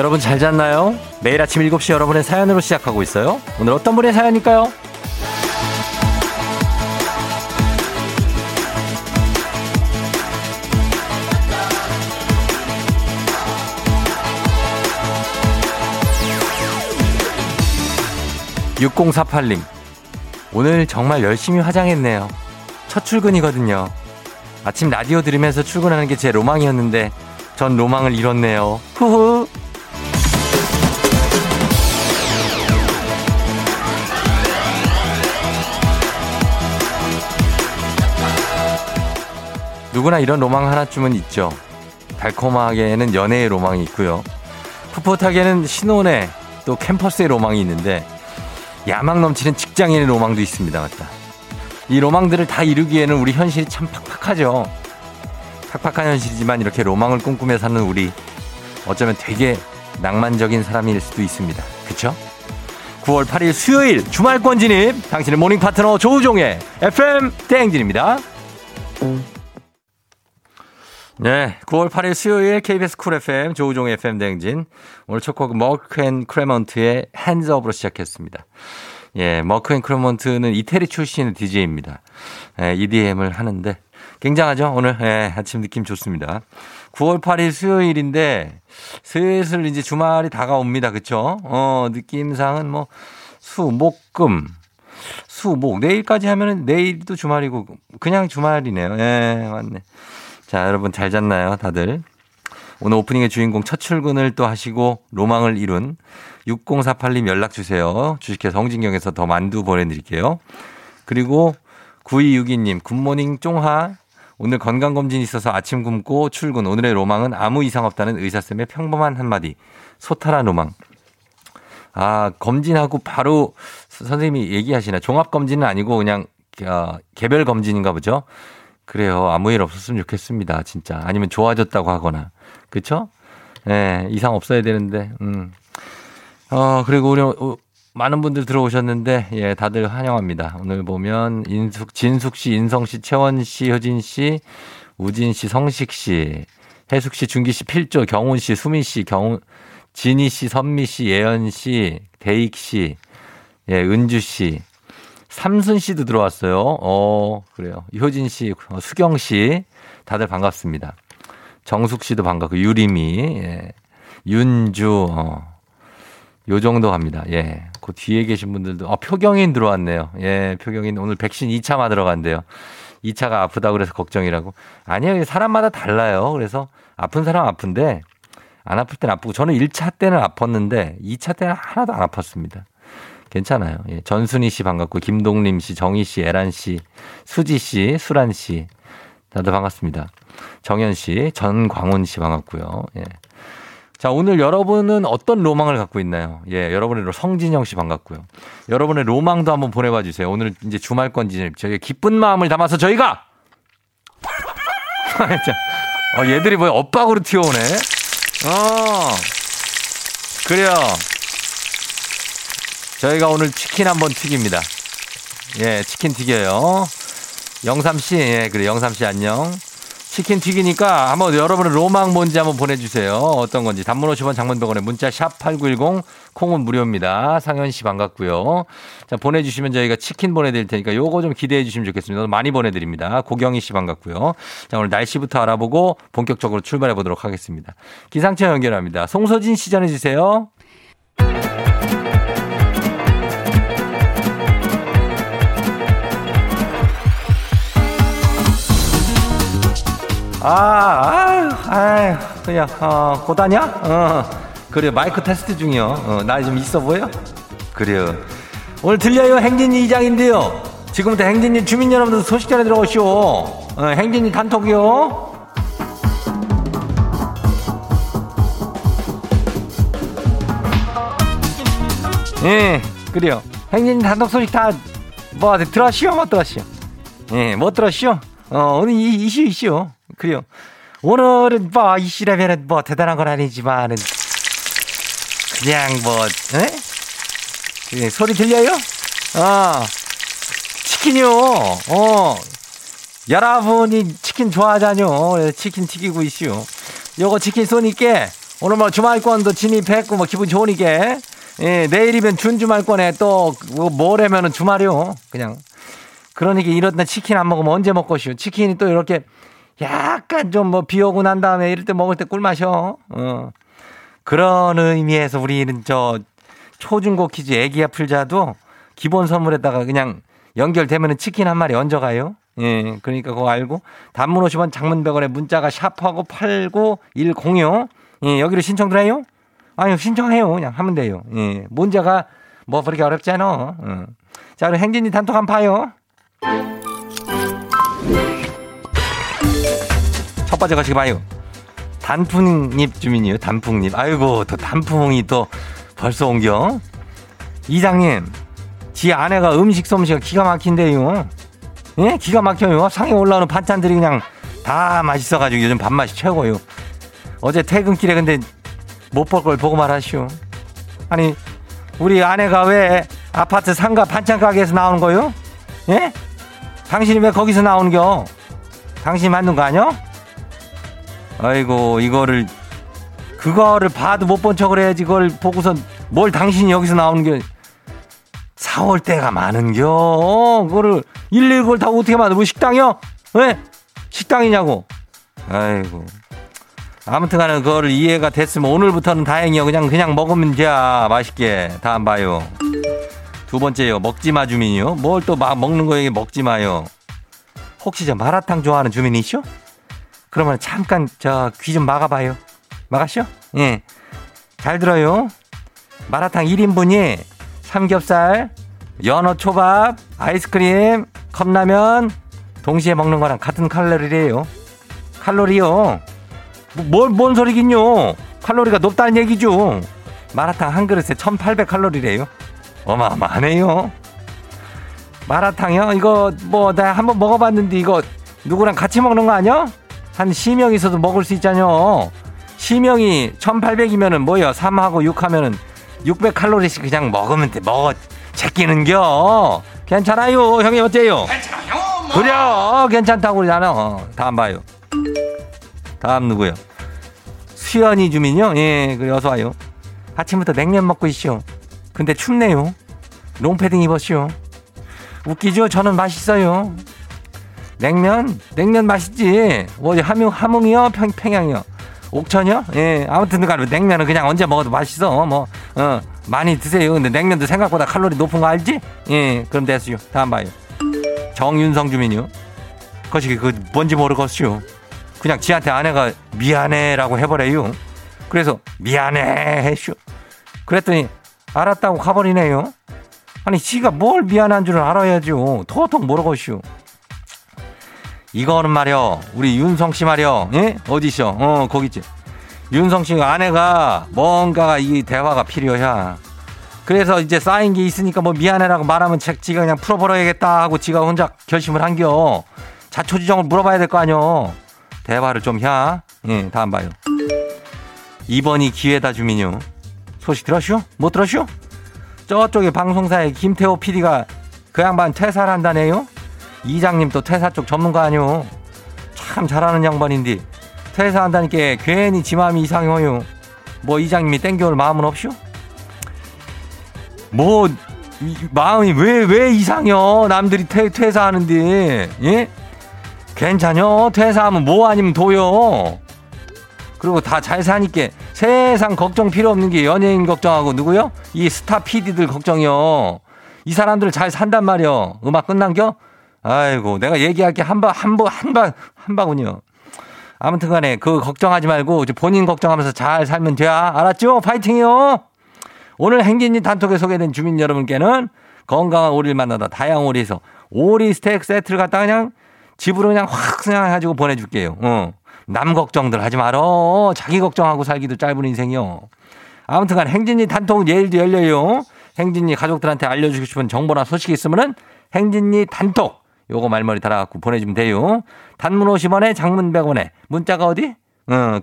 여러분 잘 잤나요? 매일 아침 7시 여러분의 사연으로 시작하고 있어요. 오늘 어떤 분의 사연일까요? 6048님, 오늘 정말 열심히 화장했네요. 첫 출근이거든요. 아침 라디오 들으면서 출근하는 게 제 로망이었는데 전 로망을 잃었네요. 후후. 누구나 이런 로망 하나쯤은 있죠. 달콤하게는 연애의 로망이 있고요. 풋풋하게는 신혼의 또 캠퍼스의 로망이 있는데 야망 넘치는 직장인의 로망도 있습니다. 맞다. 이 로망들을 다 이루기에는 우리 현실이 참 팍팍하죠. 팍팍한 현실이지만 이렇게 로망을 꿈꾸며 사는 우리, 어쩌면 되게 낭만적인 사람일 수도 있습니다. 그쵸? 9월 8일 수요일 주말권 진입, 당신의 모닝 파트너 조우종의 FM 대행진입니다. 네, 9월 8일 수요일 KBS 쿨 FM 조우종의 FM 대행진, 오늘 첫 곡은 머크 앤 크레먼트의 Hands Up으로 시작했습니다. 예, 머크 앤 크레먼트는 이태리 출신의 DJ입니다. 예, EDM을 하는데 굉장하죠 오늘. 예, 아침 느낌 좋습니다. 9월 8일 수요일인데 슬슬 이제 주말이 다가옵니다. 그렇죠? 느낌상은 뭐 수목금, 수목, 내일까지 하면은 내일도 주말이고 그냥 주말이네요. 예, 맞네. 자, 여러분 잘 잤나요 다들? 오늘 오프닝의 주인공 첫 출근을 또 하시고 로망을 이룬 6048님 연락 주세요. 주식회사 홍진경에서 더 만두 보내드릴게요. 그리고 9262님, 굿모닝 쫑하. 오늘 건강검진 있어서 아침 굶고 출근. 오늘의 로망은 아무 이상 없다는 의사쌤의 평범한 한마디. 소탈한 로망. 아, 검진하고 바로 선생님이 얘기하시나. 종합검진은 아니고 그냥 개별검진인가 보죠. 그래요. 아무 일 없었으면 좋겠습니다. 진짜. 아니면 좋아졌다고 하거나. 그쵸? 예, 이상 없어야 되는데. 그리고 우리 많은 분들 들어오셨는데, 예, 다들 환영합니다. 오늘 보면 진숙 씨, 인성 씨, 채원 씨, 효진 씨, 우진 씨, 성식 씨, 해숙 씨, 준기 씨, 필조, 경훈 씨, 수민 씨, 진희 씨, 선미 씨, 예연 씨, 대익 씨, 예, 은주 씨. 삼순 씨도 들어왔어요. 그래요. 효진 씨, 수경 씨, 다들 반갑습니다. 정숙 씨도 반갑고, 유림이, 예. 윤주, 요 정도 갑니다. 예. 그 뒤에 계신 분들도, 표경인 들어왔네요. 예, 표경인 오늘 백신 2차 맞으러 간대요. 2차가 아프다고 그래서 걱정이라고. 아니에요. 사람마다 달라요. 그래서 아픈 사람 아픈데, 안 아플 땐 아프고, 저는 1차 때는 아팠는데, 2차 때는 하나도 안 아팠습니다. 괜찮아요. 예, 전순희 씨 반갑고, 김동림 씨, 정희 씨, 에란 씨, 수지 씨, 수란 씨. 다들 반갑습니다. 정현 씨, 전광훈 씨 반갑고요. 예. 자, 오늘 여러분은 어떤 로망을 갖고 있나요? 예, 여러분의 성진영 씨 반갑고요. 여러분의 로망도 한번 보내봐 주세요. 오늘 이제 주말권 진입. 저희 기쁜 마음을 담아서 저희가! 얘들이 뭐야, 엇박으로 튀어오네. 그래요. 저희가 오늘 치킨 한번 튀깁니다. 예, 치킨 튀겨요. 영삼씨, 예, 그래, 영삼씨 안녕. 치킨 튀기니까 한번 여러분의 로망 뭔지 한번 보내주세요. 어떤 건지. 단문 50원, 장문 100원에 문자 샵8910, 콩은 무료입니다. 상현씨 반갑고요. 자, 보내주시면 저희가 치킨 보내드릴 테니까 요거 좀 기대해 주시면 좋겠습니다. 많이 보내드립니다. 고경희씨 반갑고요. 자, 오늘 날씨부터 알아보고 본격적으로 출발해 보도록 하겠습니다. 기상청 연결합니다. 송소진씨 전해주세요. 그냥, 고다냐? 그래요. 마이크 테스트 중이요. 나 좀 있어 보여? 그래요. 오늘 들려요, 행진이 이장인데요. 지금부터 행진이 주민 여러분들 소식 전해 들어오시오. 행진이 단톡이요. 예, 그래요. 행진이 단톡 소식 다, 들었시오? 못 들었시오? 예, 못 들었시오? 오늘 이슈. 그래요. 오늘은 이씨라면은 대단한 건 아니지만은 그냥 에? 소리 들려요? 치킨이요. 여러분이 치킨 좋아하잖요. 치킨 튀기고 있슈. 요거 치킨 쏘니까 오늘 뭐 주말권도 진입했고 뭐 기분 좋으니까 예, 내일이면 준주말권에 또 모레면은 주말이요. 그냥 그러니까 이런 날 치킨 안 먹으면 언제 먹고시오. 치킨이 또 이렇게 약간 좀 뭐 비 오고 난 다음에 이럴 때 먹을 때 꿀맛이요. 그런 의미에서 우리는 저 초중고 퀴즈 애기야 풀자도 기본 선물에다가 그냥 연결되면은 치킨 한 마리 얹어가요. 예, 그러니까 그거 알고 단문 50원 장문 100원에 문자가 샵하고 89106 예, 여기로 신청드려요? 아니 신청해요. 그냥 하면 돼요. 예, 문자가 뭐 그렇게 어렵지 않아. 자 그럼 행진이 단톡 한번 봐요. 첫 번째 거시기 봐요. 단풍잎 주민이에요. 단풍잎. 아이고 또 단풍이 또 벌써 옮겨. 이장님 지 아내가 음식 솜씨가 기가 막힌데요. 예? 기가 막혀요. 상에 올라오는 반찬들이 그냥 다 맛있어가지고 요즘 밥맛이 최고예요. 어제 퇴근길에 근데 못 볼 걸 보고 말하시오. 아니 우리 아내가 왜 아파트 상가 반찬 가게에서 나오는 거요? 예? 당신이 왜 거기서 나오는겨? 당신이 만든 거 아니요? 아이고 이거를 그거를 봐도 못 본 척을 해야지. 그걸 보고선 뭘 당신이 여기서 나오는겨? 사올 때가 많은겨. 그거를 일일이 그걸 다 어떻게 만들어? 뭐 식당이요? 왜? 식당이냐고. 아이고. 아무튼간에 그거를 이해가 됐으면 오늘부터는 다행이요. 그냥 먹으면 돼. 맛있게. 다음 봐요. 두 번째요. 먹지 마 주민이요. 뭘 또 막 먹는 거에 먹지 마요. 혹시 저 마라탕 좋아하는 주민이시오? 그러면 잠깐 저 귀 좀 막아봐요. 막았쇼? 예. 잘 들어요. 마라탕 1인분이 삼겹살, 연어 초밥, 아이스크림, 컵라면 동시에 먹는 거랑 같은 칼로리래요. 칼로리요. 뭔 소리긴요. 칼로리가 높다는 얘기죠. 마라탕 한 그릇에 1800칼로리래요. 어마어마하네요. 마라탕이요? 이거 뭐 나 한번 먹어봤는데 이거 누구랑 같이 먹는 거 아니야? 한 10명 있어도 먹을 수 있잖여. 10명이 1800이면은 뭐요? 3하고 6하면은 600칼로리씩 그냥 먹으면 돼. 먹어 제끼는겨. 괜찮아요. 형님 어때요? 괜찮아요. 뭐. 그래 괜찮다고 그러잖아. 다음 봐요. 다음 누구요? 수연이 주민요? 예, 그래 어서 와요. 아침부터 냉면 먹고 있쇼. 근데 춥네요. 롱패딩 입었쇼. 웃기죠? 저는 맛있어요. 냉면 맛있지. 뭐지? 함흥이요? 평양이요? 옥천이요? 예, 아무튼 냉면은 그냥 언제 먹어도 맛있어. 뭐 많이 드세요. 근데 냉면도 생각보다 칼로리 높은 거 알지? 예, 그럼 됐어요. 다음 봐요. 정윤성 주민요. 거시기 그 뭔지 모르겠어요. 그냥 지한테 아내가 미안해라고 해버려요. 그래서 미안해 했슈. 그랬더니 알았다고 가버리네요. 아니 지가 뭘 미안한 줄은 알아야죠. 도통 모르겠슈. 이거는 말이요. 우리 윤성 씨 말이요. 예? 어디셔? 거기 있지. 윤성 씨 아내가 뭔가가 이 대화가 필요해. 그래서 이제 쌓인 게 있으니까 뭐 미안해라고 말하면 지가 그냥 풀어버려야겠다 하고 지가 혼자 결심을 한겨. 자초지종을 물어봐야 될 거 아니요. 대화를 좀 해. 예, 다음 봐요. 2번이 기회다 주민요. 소식 들었슈? 못 들었슈? 저쪽에 방송사에 김태호 PD가 그 양반 퇴사를 한다네요. 이장님 또 퇴사 쪽 전문가 아니요. 참 잘하는 양반인데 퇴사한다니까 괜히 지 마음이 이상해요. 뭐 이장님이 땡겨올 마음은 없슈? 뭐 마음이 왜 이상해요. 남들이 퇴사하는데. 예? 괜찮요. 퇴사하면 뭐 아니면 도요. 그리고 다 잘 사니까 세상 걱정 필요 없는 게 연예인 걱정하고 누구요? 이 스타 PD들 걱정이요. 이 사람들 잘 산단 말이요. 음악 끝난겨? 아이고 내가 얘기할 게 한 바군요. 아무튼 간에 그 걱정하지 말고 본인 걱정하면서 잘 살면 돼. 알았죠? 파이팅이요. 오늘 행진이 단톡에 소개된 주민 여러분께는 건강한 오리를 만나다 다양한 오리에서 오리 스테이크 세트를 갖다 그냥 집으로 그냥 확 생각해가지고 보내줄게요. 남 걱정들 하지 말어. 자기 걱정하고 살기도 짧은 인생이요. 아무튼간 행진이 단톡 내일도 열려요. 행진이 가족들한테 알려주고 싶은 정보나 소식이 있으면은 행진이 단톡 요거 말머리 달아갖고 보내주면 돼요. 단문 50원에 장문 100원에 문자가 어디?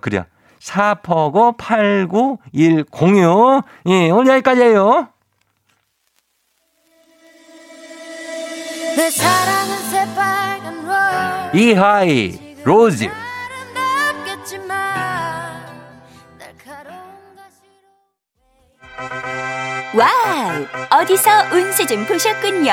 그래. 489-89106. 예, 오늘 여기까지예요. 내 사랑은 새빨간 로즈 이하이 로즈. 와우! 어디서 운세 좀 보셨군요.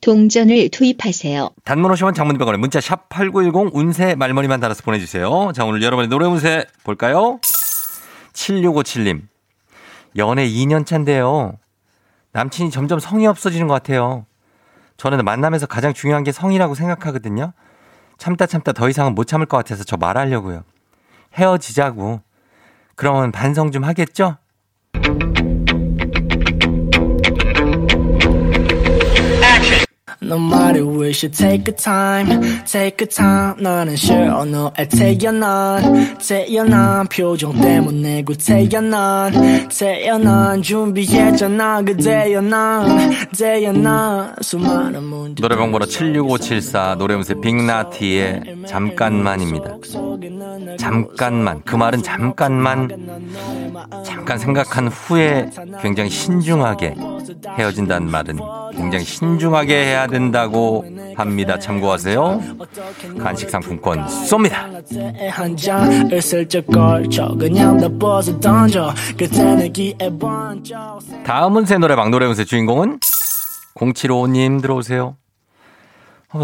동전을 투입하세요. 단문 50원, 장문 100원에 문자 샵 8910 운세 말머리만 달아서 보내주세요. 자, 오늘 여러분의 노래 운세 볼까요? 7657님. 연애 2년 차인데요. 남친이 점점 성이 없어지는 것 같아요. 저는 만남에서 가장 중요한 게 성이라고 생각하거든요. 참다 더 이상은 못 참을 것 같아서 저 말하려고요. 헤어지자고. 그러면 반성 좀 하겠죠? No matter we should take a time 너는 sure 너의 태연한 표정 때문에 태연한 준비했잖아 그대여 난 수많은 문제 노래방 번호 76574 노래음새 빅나티의 잠깐만입니다. 잠깐만 그 말은 잠깐 생각한 후에 굉장히 신중하게 헤어진다는 말은 굉장히 신중하게 해야 된다고 합니다. 참고하세요. 간식 상품권 쏩니다. 다음 운세 노래방 노래 운세 주인공은 0755님 들어오세요.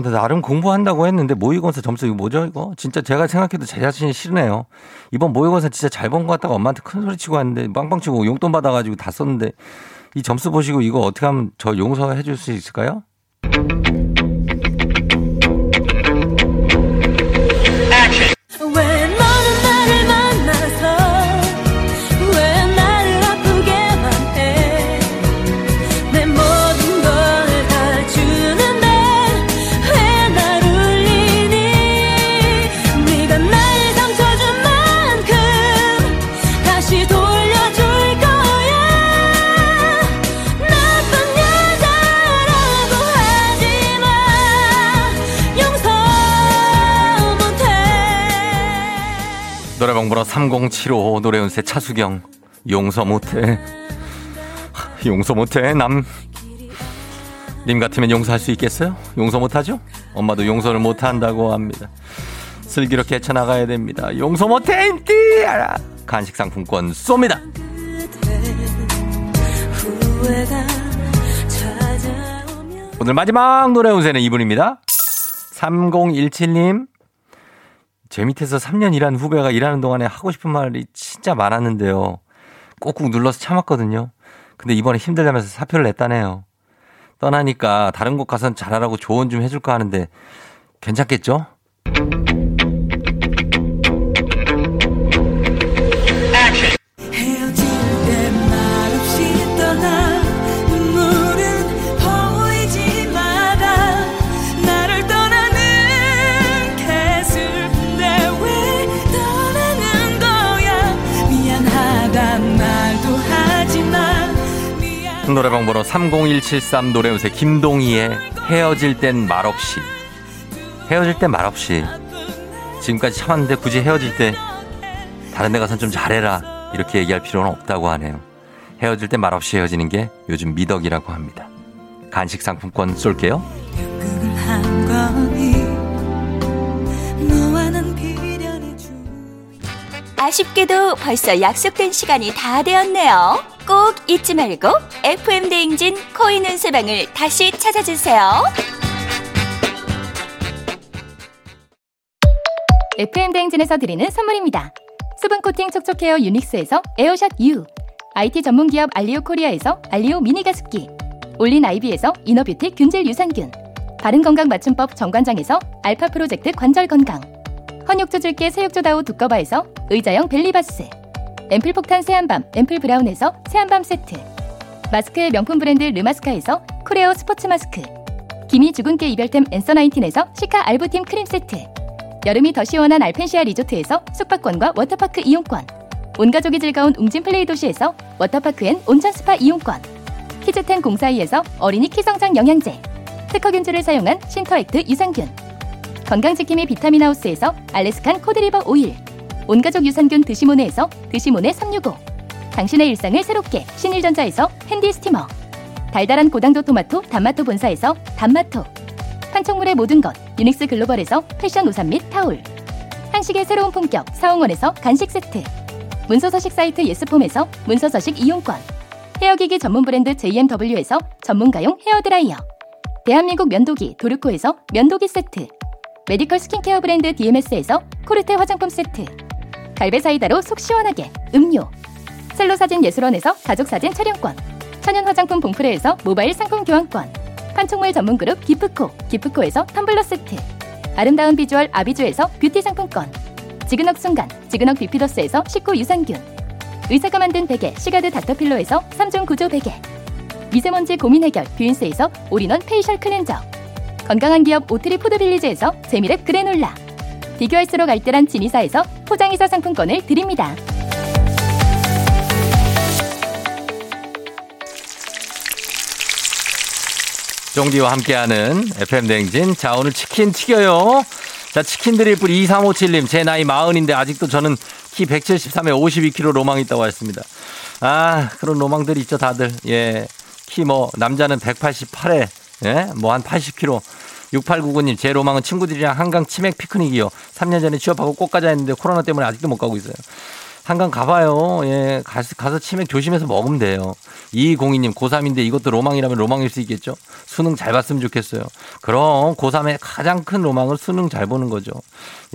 나름 공부한다고 했는데 모의고사 점수 이거 뭐죠 이거? 진짜 제가 생각해도 제 자신이 싫네요. 이번 모의고사 진짜 잘 본 것 같다가 엄마한테 큰소리치고 왔는데 빵빵치고 용돈 받아가지고 다 썼는데 이 점수 보시고 이거 어떻게 하면 저 용서해 줄 수 있을까요? 노래방번호 3075 노래운세 차수경 용서 못해 님 같으면 용서할 수 있겠어요? 용서 못하죠? 엄마도 용서를 못한다고 합니다. 슬기롭게 헤쳐나가야 됩니다. 용서 못해 인기 알아. 간식 상품권 쏩니다. 오늘 마지막 노래운세는 이분입니다. 3017님 제 밑에서 3년 일한 후배가 일하는 동안에 하고 싶은 말이 진짜 많았는데요. 꾹꾹 눌러서 참았거든요. 근데 이번에 힘들다면서 사표를 냈다네요. 떠나니까 다른 곳 가선 잘하라고 조언 좀 해줄까 하는데 괜찮겠죠? 노래방 번호 30173 노래운세 김동희의 헤어질 땐 말없이 지금까지 참았는데 굳이 헤어질 때 다른 데 가서는 좀 잘해라 이렇게 얘기할 필요는 없다고 하네요. 헤어질 땐 말없이 헤어지는 게 요즘 미덕이라고 합니다. 간식 상품권 쏠게요. 아쉽게도 벌써 약속된 시간이 다 되었네요. 꼭 잊지 말고 FM 대행진 코인 운세방을 다시 찾아주세요. FM 대행진에서 드리는 선물입니다. 수분 코팅 촉촉헤어 유닉스에서 에어샷 U, IT 전문 기업 알리오 코리아에서 알리오 미니 가습기, 올린 아이비에서 이너뷰티 균질 유산균, 바른 건강 맞춤법 정관장에서 알파 프로젝트 관절 건강, 헌육조 줄게 새육조다우 두꺼바에서 의자형 벨리바스, 앰플 폭탄 새한밤 앰플 브라운에서 새한밤 세트, 마스크의 명품 브랜드 르마스카에서 쿠레오 스포츠 마스크, 기미 주근깨 이별템 앤서19에서 시카 알부틴 크림 세트, 여름이 더 시원한 알펜시아 리조트에서 숙박권과 워터파크 이용권, 온가족이 즐거운 웅진 플레이 도시에서 워터파크 앤 온천 스파 이용권, 키즈텐 공사이에서 어린이 키성장 영양제, 특허균주를 사용한 신터액트 유산균, 건강지킴이 비타민하우스에서 알래스칸 코드리버 오일, 온가족 유산균 드시모네에서 드시모네 365, 당신의 일상을 새롭게 신일전자에서 핸디 스티머, 달달한 고당도 토마토 단마토 본사에서 단마토, 판촉물의 모든 것 유닉스 글로벌에서 패션 우산 및 타올, 한식의 새로운 품격 사홍원에서 간식 세트, 문서서식 사이트 예스폼에서 문서서식 이용권, 헤어기기 전문 브랜드 JMW에서 전문가용 헤어드라이어, 대한민국 면도기 도르코에서 면도기 세트, 메디컬 스킨케어 브랜드 DMS에서 코르테 화장품 세트, 갈배 사이다로 속 시원하게 음료, 셀로 사진 예술원에서 가족사진 촬영권, 천연 화장품 봉프레에서 모바일 상품 교환권, 판촉물 전문 그룹 기프코에서 텀블러 세트, 아름다운 비주얼 아비주에서 뷰티 상품권, 지그넉 순간 지그넉 비피더스에서 식후 유산균, 의사가 만든 베개 시가드 닥터필로에서 3중 구조 베개, 미세먼지 고민 해결 뷰인스에서 올인원 페이셜 클렌저, 건강한 기업 오트리 푸드빌리지에서 재미랩 그래놀라, 비교할수록 알뜰한 진이사에서 포장이사 상품권을 드립니다. 종디와 함께하는 FM대행진. 자, 오늘 치킨 튀겨요. 자, 치킨 드릴 뿐 2357님. 제 나이 40인데 아직도 저는 키 173에 52kg 로망이 있다고 했습니다. 아, 그런 로망들이 있죠, 다들. 예. 키 뭐, 남자는 188에, 예? 뭐 한 80kg. 6899님, 제 로망은 친구들이랑 한강 치맥 피크닉이요. 3년 전에 취업하고 꼭 가자 했는데 코로나 때문에 아직도 못 가고 있어요. 한강 가봐요. 예, 가서 치맥 조심해서 먹으면 돼요. 2202님, 고3인데 이것도 로망이라면 로망일 수 있겠죠? 수능 잘 봤으면 좋겠어요. 그럼 고3의 가장 큰 로망은 수능 잘 보는 거죠.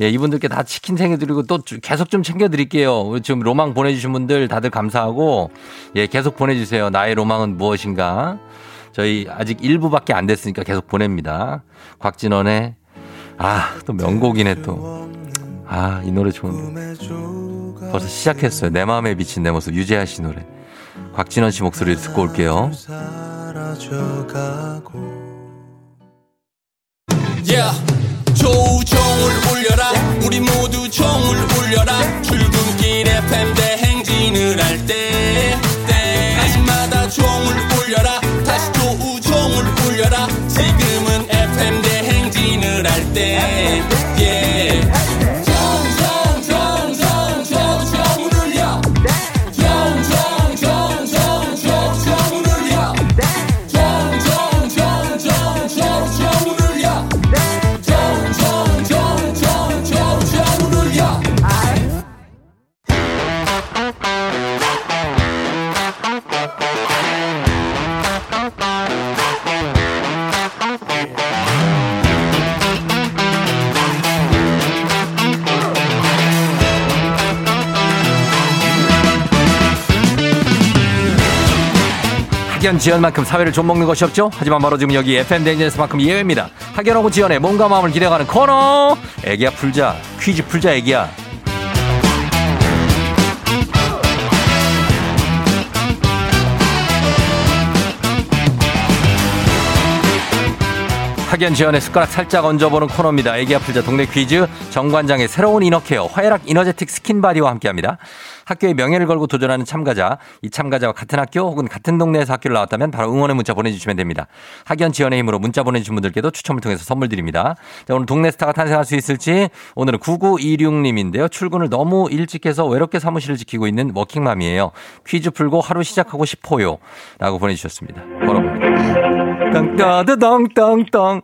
예, 이분들께 다 치킨 챙겨드리고 또 계속 좀 챙겨드릴게요. 지금 로망 보내주신 분들 다들 감사하고, 예, 계속 보내주세요. 나의 로망은 무엇인가? 저희 아직 1부밖에 안 됐으니까 계속 보냅니다. 곽진원의, 아, 또 명곡이네 또. 아, 이 노래 좋은데. 벌써 시작했어요. 내 마음에 비친 내 모습. 유재하 씨 노래. 곽진원 씨 목소리를 듣고 올게요. Yeah. 조우종을 울려라. 우리 모두 종을 울려라. 출근길 FM 대행진을 할 때 아침마다 종을 울려라. 다시 조우종을 울려라. 지금은 FM 대행진을 할 때 yeah. 학연 지연만큼 사회를 좀 먹는 것이 없죠. 하지만 바로 지금 여기 FM대행진에서만큼 예외입니다. 학연하고 지연의 몸과 마음을 기대하는 코너. 애기야 풀자. 퀴즈 풀자 애기야. 학연 지연의 숟가락 살짝 얹어보는 코너입니다. 애기야 풀자 동네 퀴즈. 정관장의 새로운 이너케어 화해락 이너제틱 스킨바디와 함께합니다. 학교의 명예를 걸고 도전하는 참가자, 이 참가자와 같은 학교 혹은 같은 동네에서 학교를 나왔다면 바로 응원의 문자 보내주시면 됩니다. 학연 지원의 힘으로 문자 보내주신 분들께도 추첨을 통해서 선물 드립니다. 자, 오늘 동네 스타가 탄생할 수 있을지. 오늘은 9926님인데요. 출근을 너무 일찍 해서 외롭게 사무실을 지키고 있는 워킹맘이에요. 퀴즈 풀고 하루 시작하고 싶어요. 라고 보내주셨습니다. 걸어봅니다. 땅따드덩땅땅.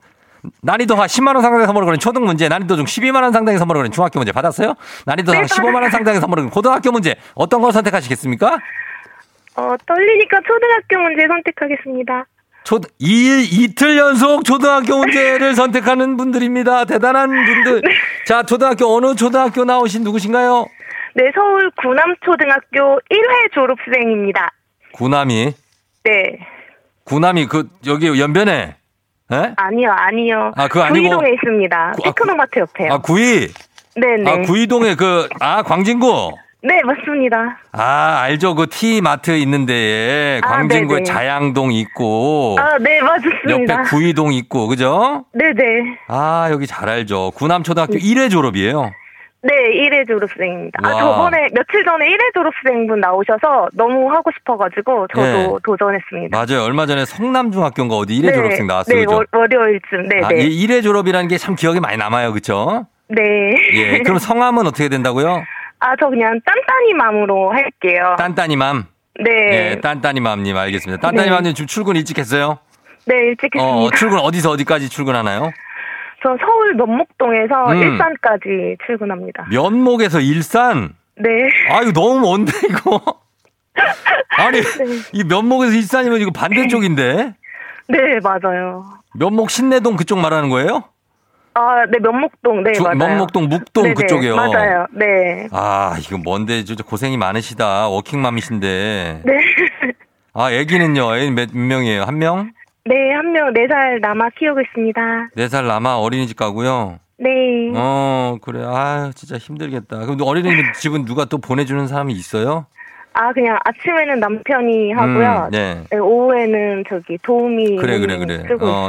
난이도하 10만원 상당의 선물을 거는 초등 문제, 난이도 중 12만원 상당의 선물을 거는 중학교 문제 받았어요? 난이도 하 15만원 상당의 선물을 거는 고등학교 문제, 어떤 걸 선택하시겠습니까? 떨리니까 초등학교 문제 선택하겠습니다. 이틀 연속 초등학교 문제를 선택하는 분들입니다. 대단한 분들. 네. 자, 초등학교, 어느 초등학교 나오신 누구신가요? 네, 서울 구남초등학교 1회 졸업생입니다. 구남이? 네. 구남이, 여기 연변에? 네? 아니요. 아, 그 아니고 구이동에 있습니다. 테크노마트 옆에요. 아, 구이. 네네. 아, 구이동에 광진구. 네, 맞습니다. 아, 알죠. 그 티마트 있는데, 광진구에 자양동 있고. 아, 네, 맞습니다. 옆에 구이동 있고, 그죠? 네네. 아, 여기 잘 알죠. 구남초등학교 1회 졸업이에요. 네, 1회 졸업생입니다. 와. 아, 저번에, 며칠 전에 1회 졸업생분 나오셔서 너무 하고 싶어가지고 저도 네. 도전했습니다. 맞아요. 얼마 전에 성남중학교인가 어디 1회 네. 졸업생 나왔어요. 네, 그렇죠? 월요일쯤. 네, 아, 네. 1회 졸업이라는 게 참 기억에 많이 남아요. 그쵸? 네. 예. 그럼 성함은 어떻게 된다고요? 아, 저 그냥 딴따니맘으로 할게요. 딴따니맘? 네. 예, 딴따니맘님 알겠습니다. 딴따니맘님 네. 지금 출근 일찍 했어요? 네, 일찍 했습니다. 출근 어디서 어디까지 출근하나요? 저 서울 면목동에서 일산까지 출근합니다. 면목에서 일산? 네. 아유, 너무 먼데, 이거. 아니, 네. 이 면목에서 일산이면 이거 반대쪽인데? 네, 맞아요. 면목 신내동 그쪽 말하는 거예요? 아, 네, 면목동. 네, 맞아요. 면목동, 묵동 네네, 그쪽이요. 맞아요. 네. 아, 이거 뭔데, 진짜 고생이 많으시다. 워킹맘이신데. 네. 아, 아기는요? 아기 몇 명이에요? 한 명? 네, 한 명, 4살 남아 키우고 있습니다. 4살 남아 어린이집 가고요? 네. 그래. 아, 진짜 힘들겠다. 그럼 어린이집은 누가 또 보내주는 사람이 있어요? 아, 그냥 아침에는 남편이 하고요. 네. 네. 오후에는 저기 도우미. 그래.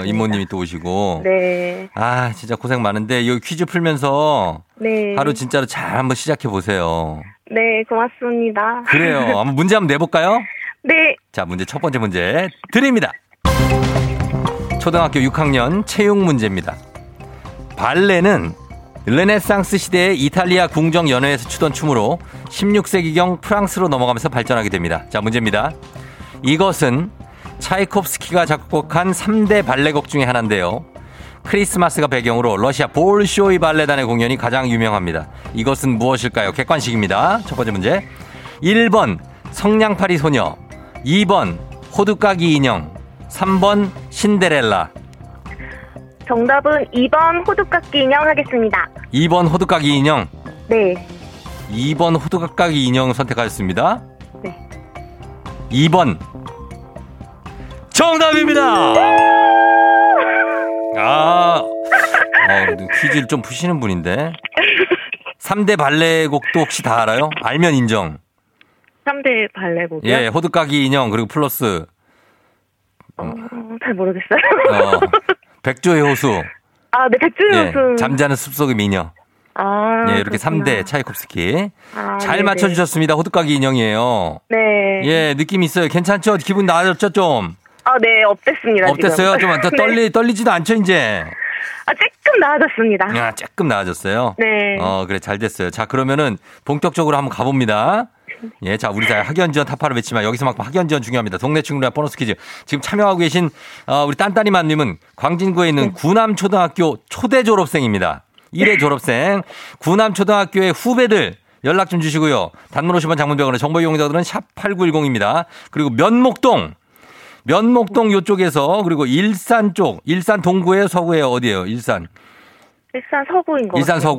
이모님이 또 오시고. 네. 아, 진짜 고생 많은데, 여기 퀴즈 풀면서. 네. 하루 진짜로 잘 한번 시작해보세요. 네, 고맙습니다. 그래요. 한번 문제 한번 내볼까요? 네. 자, 문제 첫 번째 문제 드립니다. 초등학교 6학년 체육 문제입니다. 발레는 르네상스 시대의 이탈리아 궁정 연회에서 추던 춤으로 16세기경 프랑스로 넘어가면서 발전하게 됩니다. 자, 문제입니다. 이것은 차이콥스키가 작곡한 3대 발레곡 중에 하나인데요. 크리스마스가 배경으로 러시아 볼쇼이 발레단의 공연이 가장 유명합니다. 이것은 무엇일까요? 객관식입니다. 첫 번째 문제. 1번 성냥팔이 소녀, 2번 호두까기 인형, 3번 신데렐라. 정답은 2번 호두까기 인형 하겠습니다. 2번 호두까기 인형. 네. 2번 호두까기 인형 선택하셨습니다. 네. 2번 정답입니다. 아, 퀴즈를 좀 푸시는 분인데. 3대 발레곡도 혹시 다 알아요? 알면 인정. 3대 발레곡이요? 예, 호두까기 인형 그리고 플러스 잘 모르겠어요. 백조의 호수. 아, 네, 백조의 호수. 예, 잠자는 숲속의 미녀. 아, 예, 이렇게 그렇구나. 3대 차이콥스키. 아, 잘 네네. 맞춰주셨습니다. 호두까기 인형이에요. 네. 예, 느낌 있어요. 괜찮죠? 기분 나아졌죠, 좀? 아, 네, 업됐습니다. 업됐어요? 좀 네. 떨리지도 않죠, 이제? 아, 조금 나아졌습니다. 아, 조금 나아졌어요? 네. 그래, 잘 됐어요. 자, 그러면은 본격적으로 한번 가봅니다. 예, 자, 우리 다 학연지원 타파를 외치지만 여기서만큼 학연지원 중요합니다. 동네 친구들의 보너스 퀴즈. 지금 참여하고 계신 우리 딴따니맘님은 광진구에 있는 네. 구남초등학교 초대 졸업생입니다. 1회 졸업생. 구남초등학교의 후배들 연락 좀 주시고요. 단문 50원 장문병원의 정보 이용자들은 샵 8910입니다. 그리고 면목동 요쪽에서 그리고 일산 쪽, 일산 동구에 서구에 어디예요? 일산 서구인 거.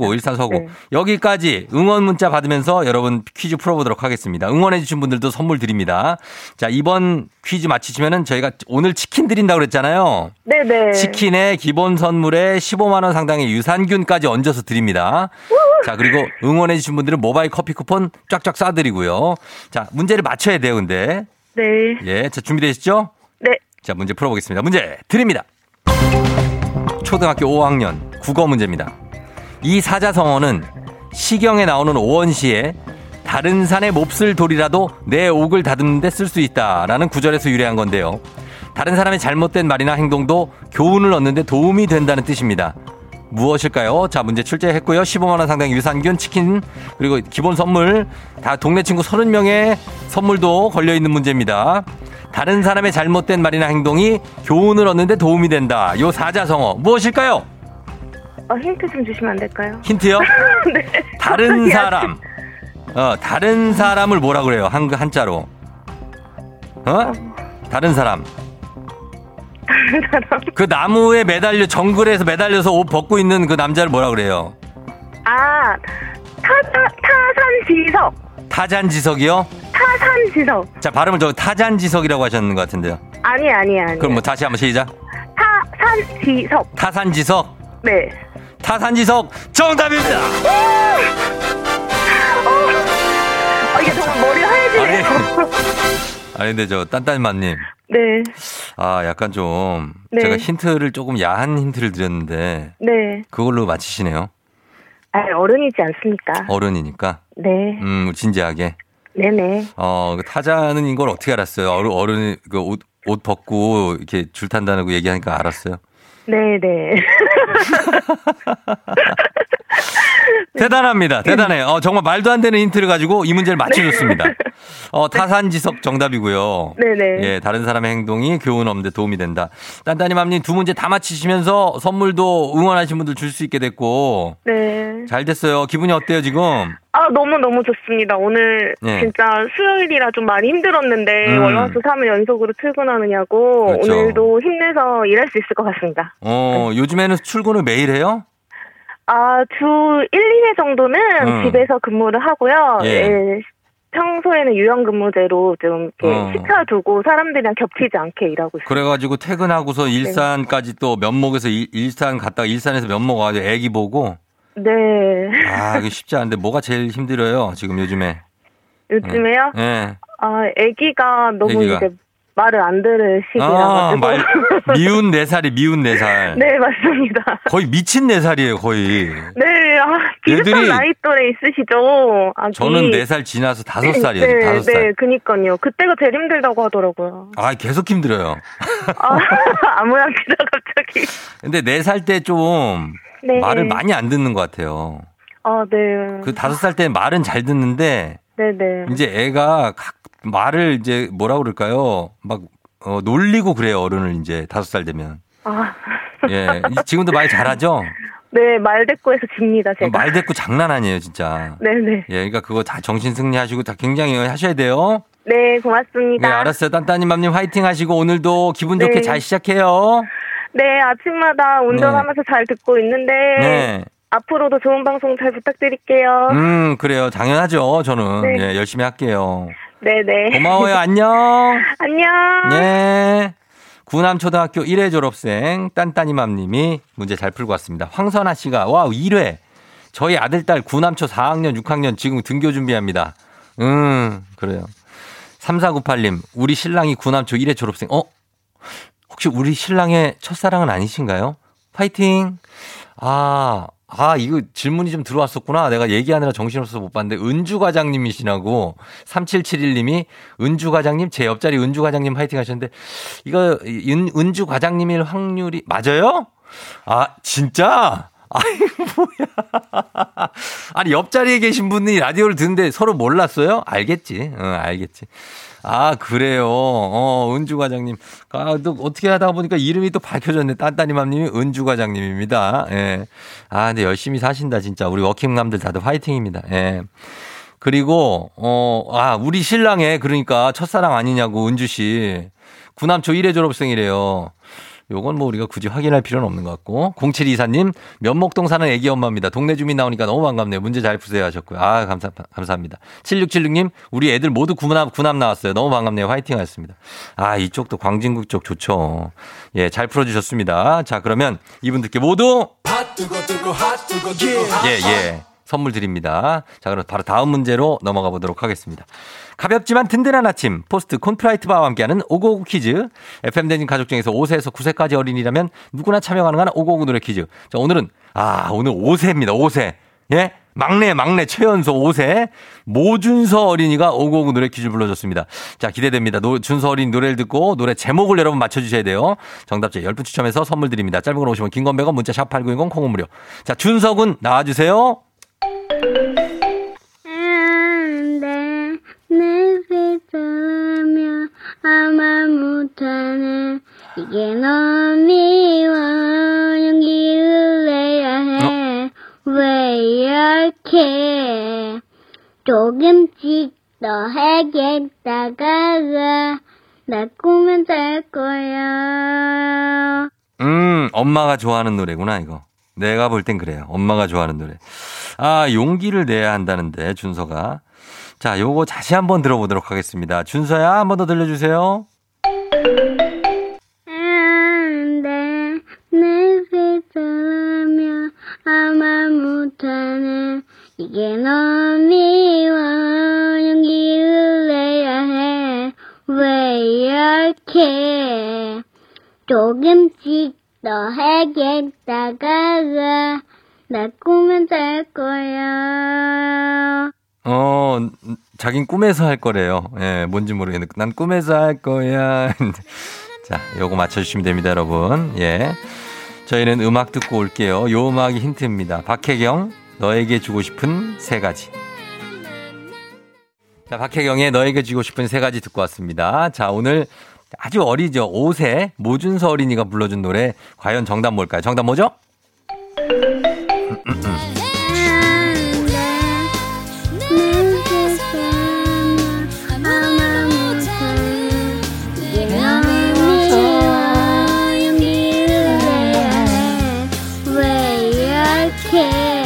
일산 서구. 네. 여기까지 응원 문자 받으면서 여러분 퀴즈 풀어보도록 하겠습니다. 응원해주신 분들도 선물 드립니다. 자, 이번 퀴즈 마치시면은 저희가 오늘 치킨 드린다고 그랬잖아요. 네네. 치킨에 기본 선물에 15만원 상당의 유산균까지 얹어서 드립니다. 우후. 자, 그리고 응원해주신 분들은 모바일 커피 쿠폰 쫙쫙 싸드리고요. 자, 문제를 맞춰야 돼요, 근데. 네. 예, 자, 준비되시죠? 네. 자, 문제 풀어보겠습니다. 문제 드립니다. 초등학교 5학년. 국어 문제입니다. 이 사자성어는 시경에 나오는 오원시에 다른 산의 몹쓸 돌이라도 내 옥을 다듬는 데 쓸 수 있다라는 구절에서 유래한 건데요. 다른 사람의 잘못된 말이나 행동도 교훈을 얻는 데 도움이 된다는 뜻입니다. 무엇일까요? 자, 문제 출제했고요. 15만 원 상당의 유산균, 치킨, 그리고 기본 선물 다 동네 친구 30명의 선물도 걸려있는 문제입니다. 다른 사람의 잘못된 말이나 행동이 교훈을 얻는 데 도움이 된다. 요 사자성어 무엇일까요? 힌트 좀 주시면 안 될까요? 힌트요? 네. 다른 사람. 다른 사람을 뭐라 그래요? 한자로. 다른 사람. 그 나무에 정글에서 매달려서 옷 벗고 있는 그 남자를 뭐라 그래요? 아, 타산지석. 타산지석이요? 타산지석. 자, 발음을 타산지석이라고 하셨는 것 같은데요. 아니. 그럼 뭐 다시 한번 시작. 타산지석. 타산지석. 네. 타산지석 정답입니다. 이게 정말 머리 하얘지네요. 아니 근데 딴딴맘님. 네. 아, 약간 좀 네. 제가 힌트를 조금 야한 힌트를 드렸는데. 네. 그걸로 맞히시네요. 아니, 어른이지 않습니까? 어른이니까? 네. 진지하게? 네네. 그 타자는 인 걸 어떻게 알았어요? 어른이 그 옷 벗고 이렇게 줄 탄다고 얘기하니까 알았어요? 네네. 대단합니다. 대단해요. 정말 말도 안 되는 힌트를 가지고 이 문제를 맞춰줬습니다. 타산지석 정답이고요. 네네. 예, 다른 사람의 행동이 교훈 없는 데 도움이 된다. 딴따님함님 두 문제 다 맞히시면서 선물도 응원하신 분들 줄 수 있게 됐고. 네. 잘 됐어요. 기분이 어때요 지금? 아, 너무너무 좋습니다. 오늘 네. 진짜 수요일이라 좀 많이 힘들었는데 월화수 3일 연속으로 출근하느냐고 그렇죠. 오늘도 힘내서 일할 수 있을 것 같습니다. 요즘에는 출근을 매일 해요? 아, 주 1-2회 정도는 집에서 근무를 하고요. 예. 예, 평소에는 유연근무제로 좀 시켜두고 사람들이랑 겹치지 않게 일하고 있어요. 그래가지고 퇴근하고서 일산까지 또 면목에서 일산 갔다가 일산에서 면목 와서 애기 보고. 네. 아, 이게 쉽지 않은데 뭐가 제일 힘들어요 지금 요즘에? 요즘에요? 네. 아, 애기가 너무 애기가. 이제. 말을 안 들을 시기라서. 미운 4살이 미운 4살. 네, 맞습니다. 거의 미친 4살이에요, 거의. 네, 아, 비슷한 나이 또래 있으시죠? 아기. 저는 4살 지나서 5살이에요, 네, 5살. 네, 그니까요. 그때가 제일 힘들다고 하더라고요. 아, 계속 힘들어요. 아, 아무렇지도 갑자기. 근데 4살 때 좀 네. 말을 많이 안 듣는 것 같아요. 아, 네. 그 5살 때 말은 잘 듣는데. 네네. 이제 애가 말을 이제 뭐라 그럴까요? 막 놀리고 그래요 어른을 이제 5살 되면. 아. 예, 지금도 말 잘하죠? 네, 말대꾸에서 집니다 제가. 말대꾸 장난 아니에요 진짜. 네네. 예, 그러니까 그거 다 정신 승리하시고 다 굉장히 하셔야 돼요. 네, 고맙습니다. 네, 알았어요. 딴따님맘님 화이팅 하시고 오늘도 기분 좋게 네. 잘 시작해요. 네, 아침마다 운전하면서 네. 잘 듣고 있는데. 네. 앞으로도 좋은 방송 잘 부탁드릴게요. 그래요. 당연하죠. 저는. 네. 예, 열심히 할게요. 네네. 고마워요. 안녕. 안녕. 네. 구남초등학교 1회 졸업생 딴따니맘님이 문제 잘 풀고 왔습니다. 황선아 씨가 와우 1회. 저희 아들 딸 구남초 4학년 6학년 지금 등교 준비합니다. 그래요. 3498님 우리 신랑이 구남초 1회 졸업생. 혹시 우리 신랑의 첫사랑은 아니신가요? 파이팅. 아, 이거 질문이 좀 들어왔었구나. 내가 얘기하느라 정신없어서 못 봤는데 은주 과장님이시라고 3771님이 은주 과장님 제 옆자리 은주 과장님 화이팅 하셨는데 이거 은주 과장님일 확률이 맞아요? 아, 진짜? 아이 뭐야. 아니 옆자리에 계신 분이 라디오를 듣는데 서로 몰랐어요? 알겠지. 알겠지. 아, 그래요. 은주 과장님. 아, 또 어떻게 하다 보니까 이름이 또 밝혀졌네. 딴따님함님이 은주 과장님입니다. 예. 아, 근데 열심히 사신다, 진짜. 우리 워킹맘들 다들 화이팅입니다. 예. 그리고, 우리 신랑의, 그러니까 첫사랑 아니냐고, 은주 씨. 구남초 1회 졸업생이래요. 요건 뭐 우리가 굳이 확인할 필요는 없는 것 같고. 0724님, 면목동 사는 애기 엄마입니다. 동네 주민 나오니까 너무 반갑네요. 문제 잘 푸세요 하셨고요. 아, 감사합니다. 7676님, 우리 애들 모두 구남 나왔어요. 너무 반갑네요. 화이팅 하셨습니다. 아, 이쪽도 광진국 쪽 좋죠. 예, 잘 풀어주셨습니다. 자, 그러면 이분들께 모두 예. 선물 드립니다. 자, 그럼 바로 다음 문제로 넘어가 보도록 하겠습니다. 가볍지만 든든한 아침 포스트 콘프라이트 바와 함께하는 555 퀴즈. FM 대진 가족 중에서 5세에서 9세까지 어린이라면 누구나 참여 가능한 555 노래 퀴즈. 자, 오늘 5세입니다. 5세. 예? 막내 최연소 5세 모준서 어린이가 555 노래 퀴즈 불러줬습니다. 자, 기대됩니다. 준서 어린이 노래를 듣고 노래 제목을 여러분 맞춰주셔야 돼요. 정답자 10분 추첨해서 선물 드립니다. 짧은 걸 오시면 긴 건 100원 문자 샵 8910 콩은 무료. 자, 준서 군 나와주세요. 내게 들으면 아마 못하네. 이게 너무 미워. 용기를 내야 해. 왜 이렇게 조금씩 너에게 다가가. 나 꿈은 될 거야. 엄마가 좋아하는 노래구나 이거. 내가 볼 땐 그래요. 엄마가 좋아하는 노래. 아, 용기를 내야 한다는데 준서가. 자, 요거 다시 한번 들어보도록 하겠습니다. 준서야, 한 번 더 들려주세요. 내게 들으면 아마 못하네. 이게 너무 미워. 용기를 내야 해. 왜 이렇게 조금씩 너에게 다가가. 내 꿈은 될 거야. 자긴 꿈에서 할 거래요. 예, 뭔지 모르겠는데 난 꿈에서 할 거야. 자, 요거 맞춰주시면 됩니다, 여러분. 예, 저희는 음악 듣고 올게요. 요 음악이 힌트입니다. 박혜경, 너에게 주고 싶은 세 가지. 자, 박혜경의 너에게 주고 싶은 세 가지 듣고 왔습니다. 자, 오늘 아주 어리죠. 5세 모준서 어린이가 불러준 노래, 과연 정답 뭘까요? 정답 뭐죠?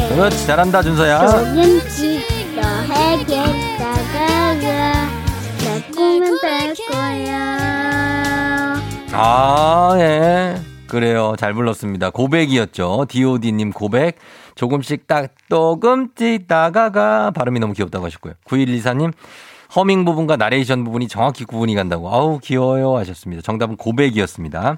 그렇지, 잘한다, 준서야. 조금씩 너에게 다가가 내 꿈은 될 거야. 아, 예. 그래요. 잘 불렀습니다. 고백이었죠. DOD님 고백. 조금씩 조금씩 다가가. 발음이 너무 귀엽다고 하셨고요. 9124님, 허밍 부분과 나레이션 부분이 정확히 구분이 간다고. 아우, 귀여워요. 하셨습니다. 정답은 고백이었습니다.